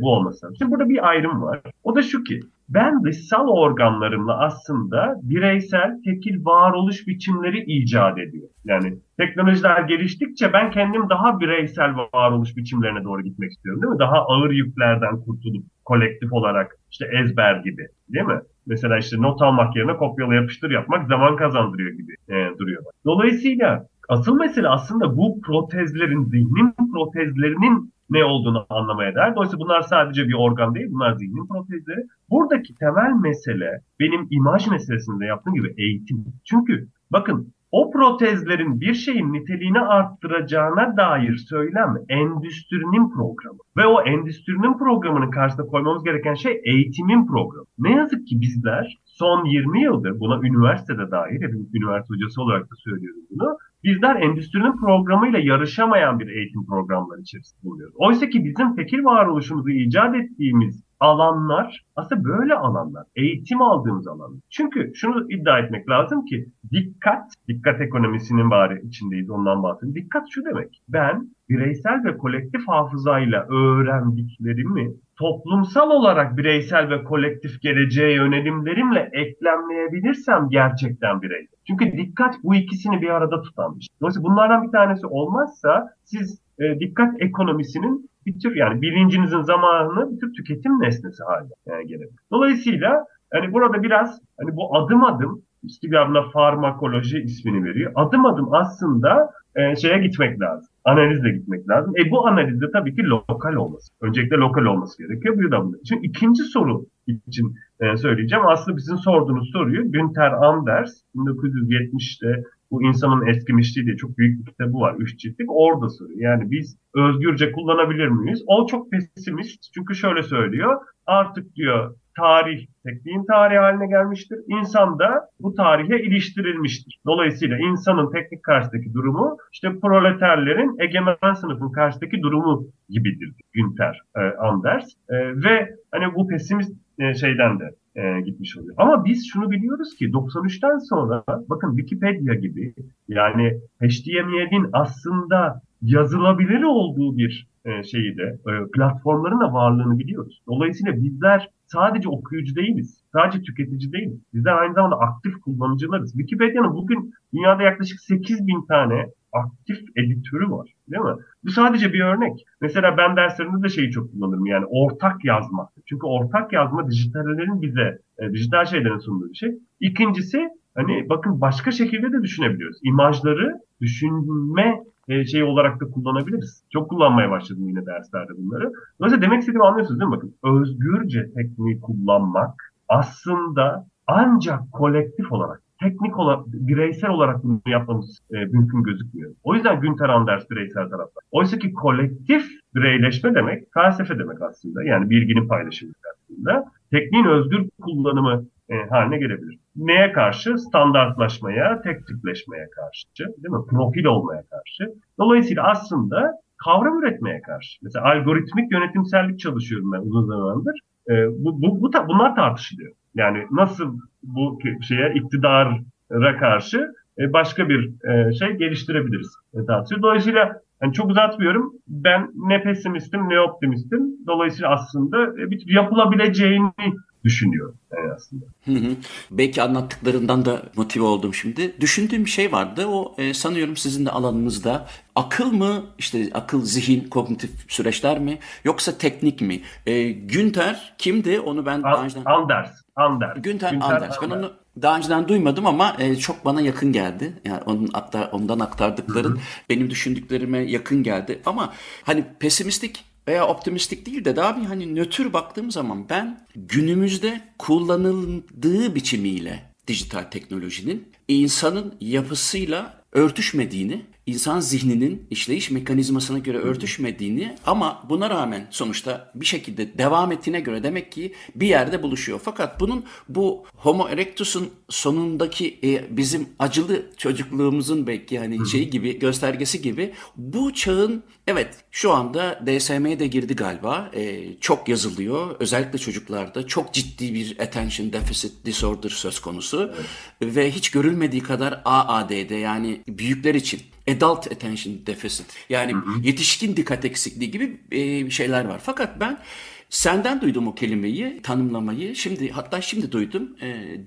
bu olması. Şimdi burada bir ayrım var. O da şu ki ben dışsal organlarımla aslında bireysel, tekil varoluş biçimleri icat ediyorum. Yani teknolojiler geliştikçe ben kendim daha bireysel varoluş biçimlerine doğru gitmek istiyorum değil mi? Daha ağır yüklerden kurtulup kolektif olarak işte ezber gibi değil mi? Mesela işte not almak yerine kopyala yapıştır yapmak zaman kazandırıyor gibi duruyor. Dolayısıyla asıl mesele aslında bu protezlerin, zihnin protezlerinin ne olduğunu anlamaya dair. Dolayısıyla bunlar sadece bir organ değil, bunlar zihnin protezleri. Buradaki temel mesele benim imaj meselesinde yaptığım gibi eğitim. Çünkü bakın o protezlerin bir şeyin niteliğini arttıracağına dair söylem endüstrinin programı. Ve o endüstrinin programının karşısına koymamız gereken şey eğitimin programı. Ne yazık ki bizler son 20 yıldır buna üniversitede dahil, üniversite hocası olarak da söylüyorum bunu, bizler endüstrinin programıyla yarışamayan bir eğitim programları içerisinde bulunuyoruz. Oysa ki bizim tekil varoluşumuzu icat ettiğimiz alanlar aslında böyle alanlar, eğitim aldığımız alanlar. Çünkü şunu iddia etmek lazım ki dikkat ekonomisinin bari içindeyiz, ondan bahsediyorum. Dikkat şu demek, ben bireysel ve kolektif hafızayla öğrendiklerimi toplumsal olarak bireysel ve kolektif geleceğe yönelimlerimle eklemleyebilirsem gerçekten bireysel. Çünkü dikkat bu ikisini bir arada tutanmış. Dolayısıyla bunlardan bir tanesi olmazsa siz dikkat ekonomisinin bir tür, yani bilincinizin zamanını bir tür tüketim nesnesi haline gelebilir. Dolayısıyla hani burada biraz hani bu adım adım, Stigler farmakoloji ismini veriyor. Adım adım aslında şeye gitmek lazım. Analizle gitmek lazım. Bu analizde tabii ki lokal olması. Öncelikle lokal olması gerekiyor. Bu da bunun. Şimdi ikinci soru için söyleyeceğim. Aslında bizim sorduğunuz soruyu Günter Anders 1970'te bu insanın eskimişliği diye çok büyük bir kitabı var. 3 ciltlik. Orada soruyor. Yani biz özgürce kullanabilir miyiz? O çok pesimist. Çünkü şöyle söylüyor. Artık diyor tarih tekniğin tarihi haline gelmiştir. İnsan da bu tarihe iliştirilmiştir. Dolayısıyla insanın teknik karşısındaki durumu işte proleterlerin, egemen sınıfın karşısındaki durumu gibidir Günter Anders. Ve hani bu pesimist şeyden de gitmiş oluyor. Ama biz şunu biliyoruz ki 93'ten sonra bakın Wikipedia gibi, yani HTML'in aslında yazılabilir olduğu bir şeyi de, platformların da varlığını biliyoruz. Dolayısıyla bizler sadece okuyucu değiliz. Sadece tüketici değiliz. Bizler aynı zamanda aktif kullanıcılarız. Wikipedia'nın bugün dünyada yaklaşık 8.000 tane aktif editörü var. Değil mi? Bu sadece bir örnek. Mesela ben derslerimde de şeyi çok kullanırım, yani ortak yazma. Çünkü ortak yazma dijitallerin bize, dijital şeylerin sunduğu bir şey. İkincisi hani bakın başka şekilde de düşünebiliyoruz. İmajları düşünme şey olarak da kullanabiliriz. Çok kullanmaya başladım yine derslerde bunları. Dolayısıyla demek istediğimi anlıyorsunuz değil mi? Bakın özgürce tekniği kullanmak aslında ancak kolektif olarak, teknik olarak, bireysel olarak bunu yapmamız mümkün gözükmüyor. O yüzden Günter Anders bireysel tarafta. Oysa ki kolektif bireyleşme demek, felsefe demek aslında. Yani bilginin paylaşımı aslında. Tekniğin özgür kullanımı haline gelebilir. Neye karşı? Standartlaşmaya, tek tipleşmeye karşı, değil mi? Profil olmaya karşı. Dolayısıyla aslında kavram üretmeye karşı. Mesela algoritmik yönetimsellik çalışıyorum ben uzun zamandır. Bunlar tartışılıyor. Yani nasıl bu şeye, iktidara karşı başka bir şey geliştirebiliriz tartışıyor. Dolayısıyla yani çok uzatmıyorum. Ben ne pesimistim ne optimistim. Dolayısıyla aslında bir yapılabileceğini düşünüyorum aslında. Belki anlattıklarından da motive oldum şimdi. Düşündüğüm bir şey vardı. O sanıyorum sizin de alanınızda. Akıl mı? İşte akıl, zihin, kognitif süreçler mi? Yoksa teknik mi? Günter kimdi? Onu ben daha önceden... Anders. Günter Anders. Ben onu daha önceden duymadım ama çok bana yakın geldi. Yani ondan aktardıkların benim düşündüklerime yakın geldi. Ama hani pesimistik veya optimistik değil de daha bir hani nötr baktığım zaman ben günümüzde kullanıldığı biçimiyle dijital teknolojinin insanın yapısıyla örtüşmediğini, insan zihninin işleyiş mekanizmasına göre örtüşmediğini ama buna rağmen sonuçta bir şekilde devam ettiğine göre demek ki bir yerde buluşuyor. Fakat bunun bu Homo erectus'un sonundaki bizim acılı çocukluğumuzun belki hani şeyi gibi, göstergesi gibi bu çağın, evet şu anda DSM'ye de girdi galiba, çok yazılıyor. Özellikle çocuklarda çok ciddi bir attention deficit disorder söz konusu ve hiç görülmediği kadar AAD'de, yani büyükler için adult attention deficit, yani yetişkin dikkat eksikliği gibi şeyler var. Fakat ben senden duydum o kelimeyi, tanımlamayı. Şimdi duydum.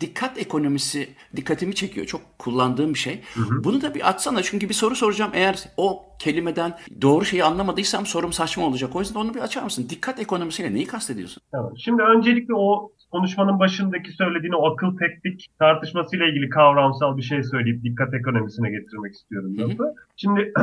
Dikkat ekonomisi dikkatimi çekiyor. Çok kullandığım bir şey. Bunu da bir atsana çünkü bir soru soracağım. Eğer o kelimeden doğru şeyi anlamadıysam sorum saçma olacak. O yüzden onu bir açar mısın? Dikkat ekonomisiyle neyi kastediyorsun? Tamam. Şimdi öncelikle o konuşmanın başındaki söylediğini, o akıl teknik tartışmasıyla ilgili kavramsal bir şey söyleyip dikkat ekonomisine getirmek istiyorum. Şimdi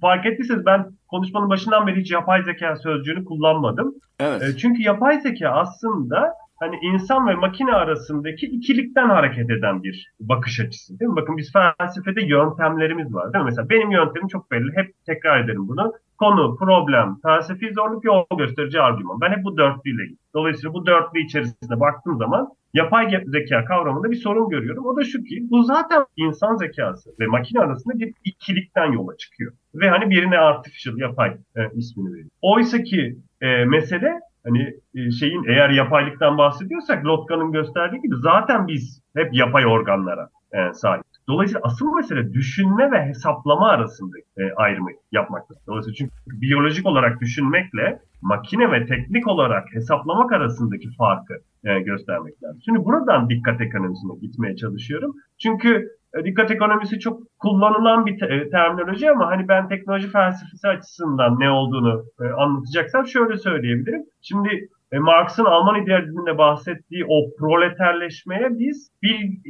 fark ettiyseniz ben konuşmanın başından beri hiç yapay zeka sözcüğünü kullanmadım. Evet. Çünkü yapay zeka aslında hani insan ve makine arasındaki ikilikten hareket eden bir bakış açısı, değil mi? Bakın biz felsefede yöntemlerimiz var, değil mi? Mesela benim yöntemim çok belli. Hep tekrar ederim bunu. Konu, problem, felsefi zorluk, yol gösterici argüman. Ben hep bu dörtlüyle gidiyorum. Dolayısıyla bu dörtlü içerisinde baktığım zaman yapay zeka kavramında bir sorun görüyorum. O da şu ki bu zaten insan zekası ve makine arasında bir ikilikten yola çıkıyor. Ve hani birine artificial, yapay ismini veriyor. Oysa ki mesele hani şeyin, eğer yapaylıktan bahsediyorsak Lotka'nın gösterdiği gibi zaten biz hep yapay organlara sahip. Dolayısıyla asıl mesele düşünme ve hesaplama arasındaki ayrımı yapmakta. Dolayısıyla çünkü biyolojik olarak düşünmekle makine ve teknik olarak hesaplamak arasındaki farkı göstermek lazım. Şimdi buradan dikkat ekonomisine gitmeye çalışıyorum. Çünkü dikkat ekonomisi çok kullanılan bir terminoloji ama hani ben teknoloji felsefesi açısından ne olduğunu anlatacaksam şöyle söyleyebilirim. Şimdi Marx'ın Alman idealizminde bahsettiği o proleterleşmeye biz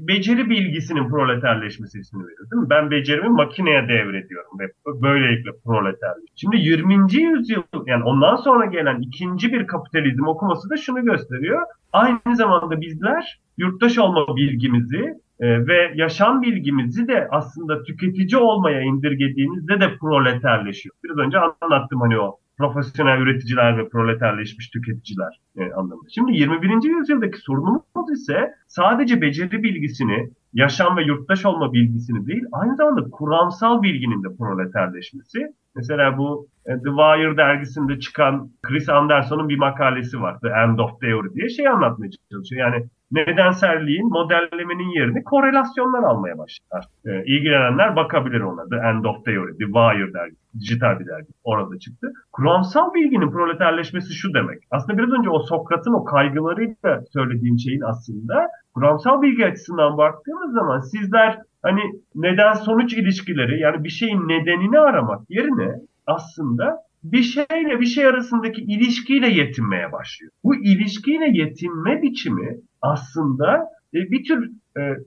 beceri bilgisinin proleterleşmesi ismini veriyoruz, değil mi? Ben becerimi makineye devrediyorum ve böylelikle proleterleşiyor. Şimdi 20. yüzyıl, yani ondan sonra gelen ikinci bir kapitalizm okuması da şunu gösteriyor. Aynı zamanda bizler yurttaş olma bilgimizi ve yaşam bilgimizi de aslında tüketici olmaya indirgediğimizde de proleterleşiyor. Biraz önce anlattım hani o profesyonel üreticiler ve proleterleşmiş tüketiciler anlamında. Şimdi 21. yüzyıldaki sorunumuz ise sadece beceri bilgisini, yaşam ve yurttaş olma bilgisini değil, aynı zamanda kuramsal bilginin de proleterleşmesi. Mesela bu The Wire dergisinde çıkan Chris Anderson'un bir makalesi var, The End of Theory diye, şey anlatmaya çalışıyor. Yani nedenselliğin, modellemenin yerini korelasyonlar almaya başlar. İlgilenenler bakabilir ona. The End of Theory, The Wire dergisi, dijital bir dergi orada çıktı. Kuramsal bilginin proleterleşmesi şu demek. Aslında biraz önce o Sokrat'ın o kaygılarıyla söylediğim şeyin aslında kuramsal bilgi açısından baktığımız zaman sizler hani neden sonuç ilişkileri, yani bir şeyin nedenini aramak yerine aslında bir şeyle bir şey arasındaki ilişkiyle yetinmeye başlıyor. Bu ilişkiyle yetinme biçimi aslında bir tür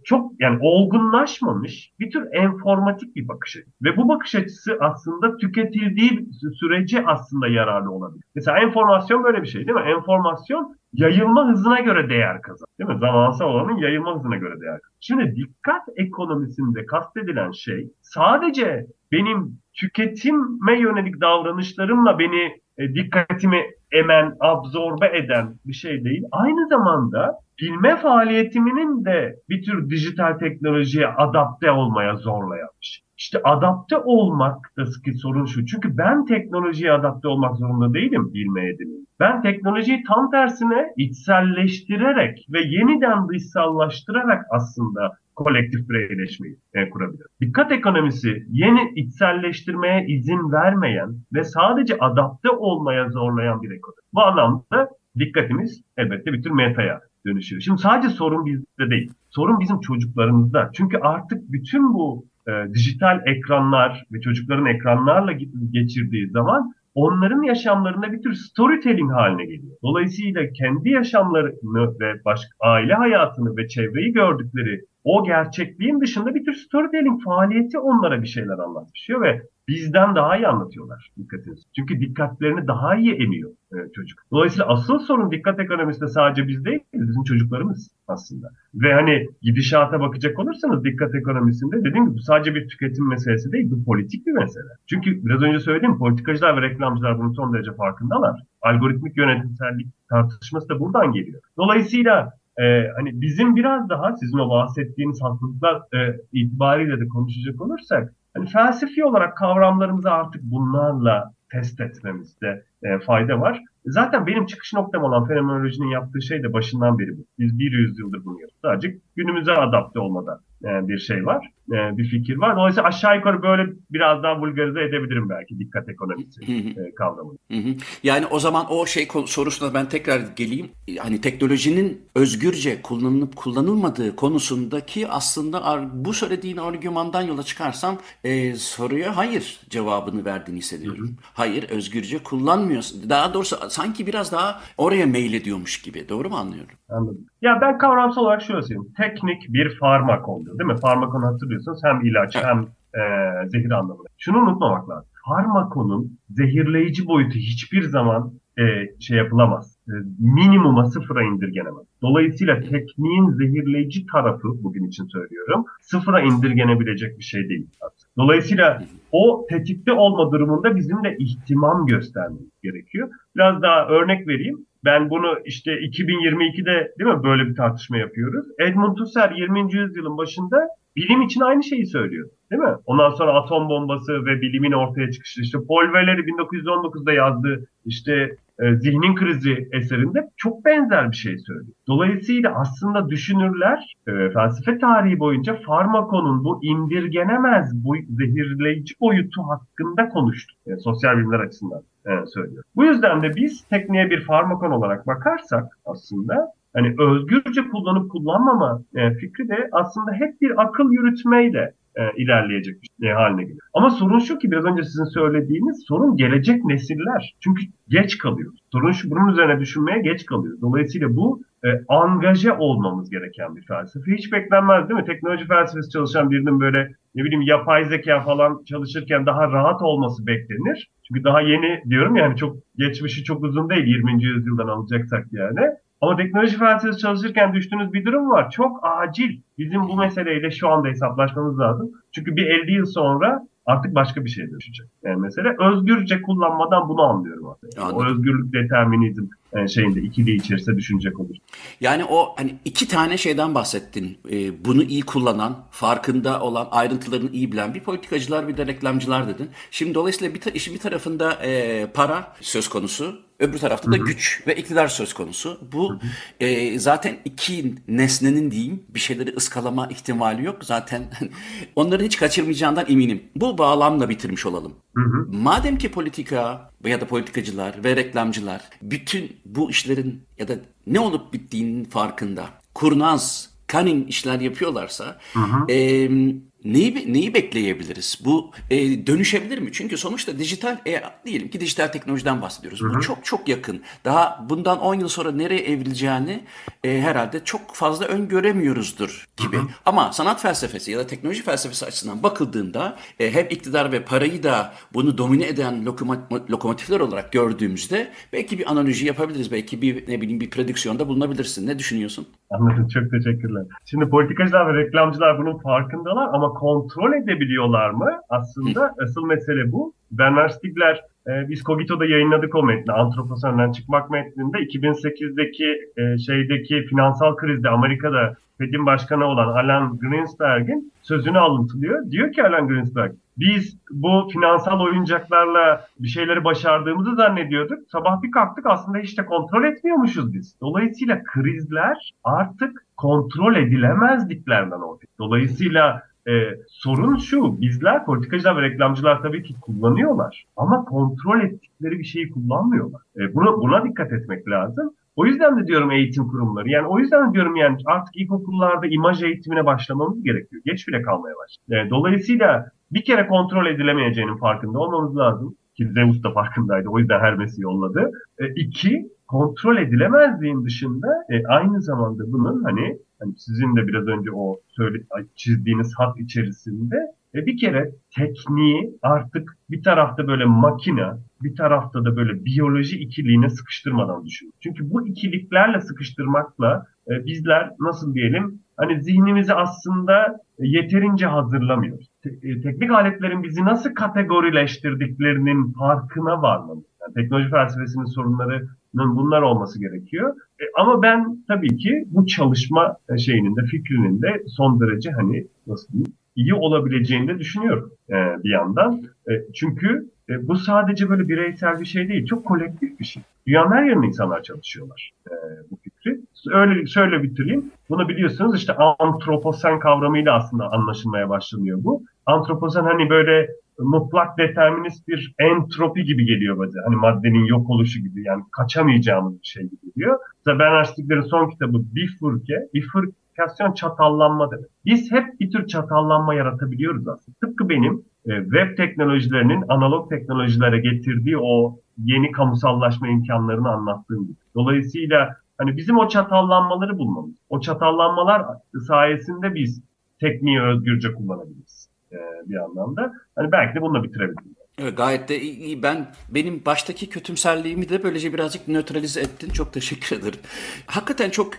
çok, yani olgunlaşmamış bir tür enformatik bir bakış açısı. Ve bu bakış açısı aslında tüketildiği sürece aslında yararlı olabilir. Mesela enformasyon böyle bir şey, değil mi? Enformasyon yayılma hızına göre değer kazanır, değil mi? Zamansal olanın yayılma hızına göre değer kazanır. Şimdi dikkat ekonomisinde kastedilen şey sadece benim tüketime yönelik davranışlarımla beni dikkatimi emen, absorbe eden bir şey değil. Aynı zamanda bilme faaliyetiminin de bir tür dijital teknolojiye adapte olmaya zorlayan bir şey. İşte adapte olmaktaki sorun şu. Çünkü ben teknolojiye adapte olmak zorunda değilim bilmeye edineyim. Ben teknolojiyi tam tersine içselleştirerek ve yeniden dışsallaştırarak aslında kolektif bireyleşmeyi kurabilir. Dikkat ekonomisi yeni içselleştirmeye izin vermeyen ve sadece adapte olmaya zorlayan bir ekonomi. Bu anlamda dikkatimiz elbette bir tür metaya dönüşüyor. Şimdi sadece sorun bizde değil. Sorun bizim çocuklarımızda. Çünkü artık bütün bu dijital ekranlar ve çocukların ekranlarla geçirdiği zaman onların yaşamlarında bir tür storytelling haline geliyor. Dolayısıyla kendi yaşamlarını ve aile hayatını ve çevreyi gördükleri o gerçekliğin dışında bir tür storytelling faaliyeti onlara bir şeyler anlatıyor ve bizden daha iyi anlatıyorlar dikkatinizi. Çünkü dikkatlerini daha iyi emiyor çocuk. Dolayısıyla asıl sorun dikkat ekonomisinde sadece biz değil, bizim çocuklarımız aslında. Ve hani gidişata bakacak olursanız dikkat ekonomisinde dediğim gibi bu sadece bir tüketim meselesi değil, bu politik bir mesele. Çünkü biraz önce söylediğim politikacılar ve reklamcılar bunun son derece farkındalar. Algoritmik yönetimsellik tartışması da buradan geliyor. Dolayısıyla hani bizim biraz daha sizin o bahsettiğiniz haklılıklar itibariyle de konuşacak olursak hani felsefi olarak kavramlarımızı artık bunlarla test etmemizde fayda var. Zaten benim çıkış noktam olan fenomenolojinin yaptığı şey de başından beri bu. Biz bir yüzyıldır bunu yapıyoruz. Sadece günümüze adapte olmadan bir şey var, bir fikir var. Dolayısıyla aşağı yukarı böyle biraz daha vulgarize edebilirim belki dikkat ekonomisi kavramını. Yani o zaman o şey sorusuna ben tekrar geleyim. Hani teknolojinin özgürce kullanılıp kullanılmadığı konusundaki aslında bu söylediğin argümandan yola çıkarsam soruya hayır cevabını verdiğini hissediyorum. Hayır, özgürce kullanmıyorsun. Daha doğrusu sanki biraz daha oraya meylediyormuş gibi. Doğru mu anlıyorum? Anladım. Ya ben kavramsal olarak şöyle söyleyeyim. Teknik bir farmakon, değil mi? Farmakonu hatırlıyorsunuz. Hem ilaç hem zehir anlamında. Şunu unutmamak lazım. Farmakonun zehirleyici boyutu hiçbir zaman şey yapılamaz. Minimuma, sıfıra indirgenemez. Dolayısıyla tekniğin zehirleyici tarafı, bugün için söylüyorum, sıfıra indirgenebilecek bir şey değil. Dolayısıyla o tetikte olma durumunda bizim de ihtimam göstermemiz gerekiyor. Biraz daha örnek vereyim. Ben bunu işte 2022'de, değil mi, böyle bir tartışma yapıyoruz. Edmund Husserl 20. yüzyılın başında bilim için aynı şeyi söylüyor. Değil mi? Ondan sonra atom bombası ve bilimin ortaya çıkışı, işte Paul Valéry 1919'da yazdığı işte Zihnin Krizi eserinde çok benzer bir şey söylüyor. Dolayısıyla aslında düşünürler felsefe tarihi boyunca farmakonun bu indirgenemez, bu zehirleyici boyutu hakkında konuştu. Yani sosyal bilimler açısından söylüyor. Bu yüzden de biz tekniğe bir farmakon olarak bakarsak aslında hani özgürce kullanıp kullanmama fikri de aslında hep bir akıl yürütmeyle ilerleyecek bir şey haline gelir. Ama sorun şu ki biraz önce sizin söylediğiniz sorun gelecek nesiller. Çünkü geç kalıyoruz. Sorun şu, bunun üzerine düşünmeye geç kalıyoruz. Dolayısıyla bu angaje olmamız gereken bir felsefe. Hiç beklenmez değil mi? Teknoloji felsefesi çalışan birinin böyle ne bileyim yapay zeka falan çalışırken daha rahat olması beklenir. Çünkü daha yeni diyorum yani çok geçmişi çok uzun değil 20. yüzyıldan alacaksak yani. Ama teknoloji felsefesi çalışırken düştüğünüz bir durum var. Çok acil. Bizim bu meseleyle şu anda hesaplaşmamız lazım. Çünkü bir 50 yıl sonra artık başka bir şeye dönüşecek. Yani mesele özgürce kullanmadan bunu anlıyorum artık. Yani o özgürlük determinizm şeyinde ikili içerisinde düşünecek olur. Yani o hani iki tane şeyden bahsettin. Bunu iyi kullanan, farkında olan, ayrıntılarını iyi bilen bir politikacılar bir de reklamcılar dedin. Şimdi dolayısıyla işin bir tarafında para söz konusu. Öbür tarafta da güç ve iktidar söz konusu. Bu zaten iki nesnenin diyeyim bir şeyleri ıskalama ihtimali yok. Zaten onları hiç kaçırmayacağından eminim. Bu bağlamla bitirmiş olalım. Madem ki politika ya da politikacılar ve reklamcılar bütün bu işlerin ya da ne olup bittiğinin farkında kurnaz, cunning işler yapıyorlarsa... Neyi bekleyebiliriz? Bu dönüşebilir mi? Çünkü sonuçta dijital, diyelim ki dijital teknolojiden bahsediyoruz. Bu çok çok yakın. Daha bundan 10 yıl sonra nereye evrileceğini herhalde çok fazla öngöremiyoruzdur gibi. Ama sanat felsefesi ya da teknoloji felsefesi açısından bakıldığında hem iktidar ve parayı da bunu domine eden lokomotifler olarak gördüğümüzde belki bir analoji yapabiliriz. Belki bir ne bileyim bir prodüksiyonda bulunabilirsin. Ne düşünüyorsun? Anladım. Çok teşekkürler. Şimdi politikacılar ve reklamcılar bunun farkındalar ama kontrol edebiliyorlar mı? Aslında asıl mesele bu. Bernard Stigler, biz Cogito'da yayınladık o metni. Antroposenden çıkmak metninde 2008'deki şeydeki finansal krizde Amerika'da Fed'in başkanı olan Alan Greenspan'in sözünü alıntılıyor. Diyor ki Alan Greenspan, biz bu finansal oyuncaklarla bir şeyleri başardığımızı zannediyorduk. Sabah bir kalktık aslında hiç de kontrol etmiyormuşuz biz. Dolayısıyla krizler artık kontrol edilemezliklerden ortaya. Dolayısıyla sorun şu, bizler politikacılar ve reklamcılar tabii ki kullanıyorlar ama kontrol ettikleri bir şeyi kullanmıyorlar. Buna dikkat etmek lazım. O yüzden de diyorum eğitim kurumları, yani o yüzden diyorum yani artık ilkokullarda imaj eğitimine başlamamız gerekiyor. Geç bile kalmaya başlıyor. Dolayısıyla bir kere kontrol edilemeyeceğinin farkında olmamız lazım. Ki Zeus da farkındaydı, o yüzden Hermes'i yolladı. İki, kontrol edilemezliğin dışında aynı zamanda bunun hani sizin de biraz önce o çizdiğiniz hat içerisinde bir kere tekniği artık bir tarafta böyle makine, bir tarafta da böyle biyoloji ikiliğine sıkıştırmadan düşünün. Çünkü bu ikiliklerle sıkıştırmakla bizler nasıl diyelim hani zihnimizi aslında yeterince hazırlamıyoruz. Teknik aletlerin bizi nasıl kategorileştirdiklerinin farkına varmalıyız. Yani teknoloji felsefesinin sorunlarının bunlar olması gerekiyor. Ama ben tabii ki bu çalışma şeyinin de fikrinin de son derece nasıl diyeyim iyi olabileceğini de düşünüyorum bir yandan. Çünkü bu sadece böyle bireysel bir şey değil, çok kolektif bir şey. Dünyanın her yerinde insanlar çalışıyorlar bu fikri. Öyle şöyle bitireyim. Bunu biliyorsunuz işte antroposen kavramıyla aslında anlaşılmaya başlanıyor bu. Antroposen böyle mutlak determinist bir entropi gibi geliyor bence. Maddenin yok oluşu gibi yani kaçamayacağımız bir şey gibi diyor. Mesela Bernard Stigler'in son kitabı Bifurkasyon çatallanma demek. Biz hep bir tür çatallanma yaratabiliyoruz aslında. Tıpkı benim web teknolojilerinin analog teknolojilere getirdiği o yeni kamusallaşma imkanlarını anlattığım gibi. Dolayısıyla bizim o çatallanmaları bulmamız, o çatallanmalar sayesinde biz tekniği özgürce kullanabiliriz bir anlamda. Belki de bununla bitirebiliriz. Evet, gayet de iyi. Benim baştaki kötümserliğimi de böylece birazcık nötralize ettin. Çok teşekkür ederim. Hakikaten çok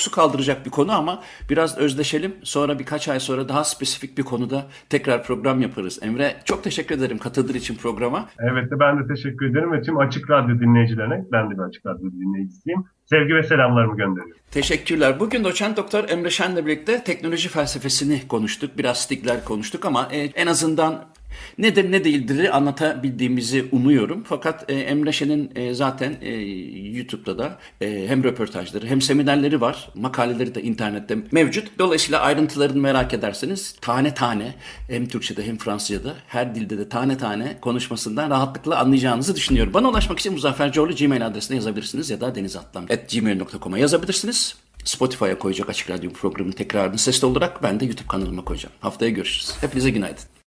su kaldıracak bir konu ama biraz özdeşelim. Sonra birkaç ay sonra daha spesifik bir konuda tekrar program yaparız. Emre, çok teşekkür ederim katıldığın için programa. Evet, ben de teşekkür ederim ve tüm Açık Radyo dinleyicilerine, ben de bir Açık Radyo dinleyicisiyim, sevgi ve selamlarımı gönderiyorum. Teşekkürler. Bugün doçent doktor Emre Şen'le birlikte teknoloji felsefesini konuştuk. Biraz Stigler konuştuk ama en azından nedir ne değildir'i anlatabildiğimizi umuyorum. Fakat Emre Şen'in zaten YouTube'da da hem röportajları hem seminerleri var. Makaleleri de internette mevcut. Dolayısıyla ayrıntılarını merak ederseniz tane tane hem Türkçe'de hem Fransızca'da her dilde de tane tane konuşmasından rahatlıkla anlayacağınızı düşünüyorum. Bana ulaşmak için Muzaffer Çorlu gmail adresine yazabilirsiniz ya da denizatlan@gmail.com'a yazabilirsiniz. Spotify'a koyacak Açık Radyo programının tekrarını sesli olarak ben de YouTube kanalıma koyacağım. Haftaya görüşürüz. Hepinize günaydın.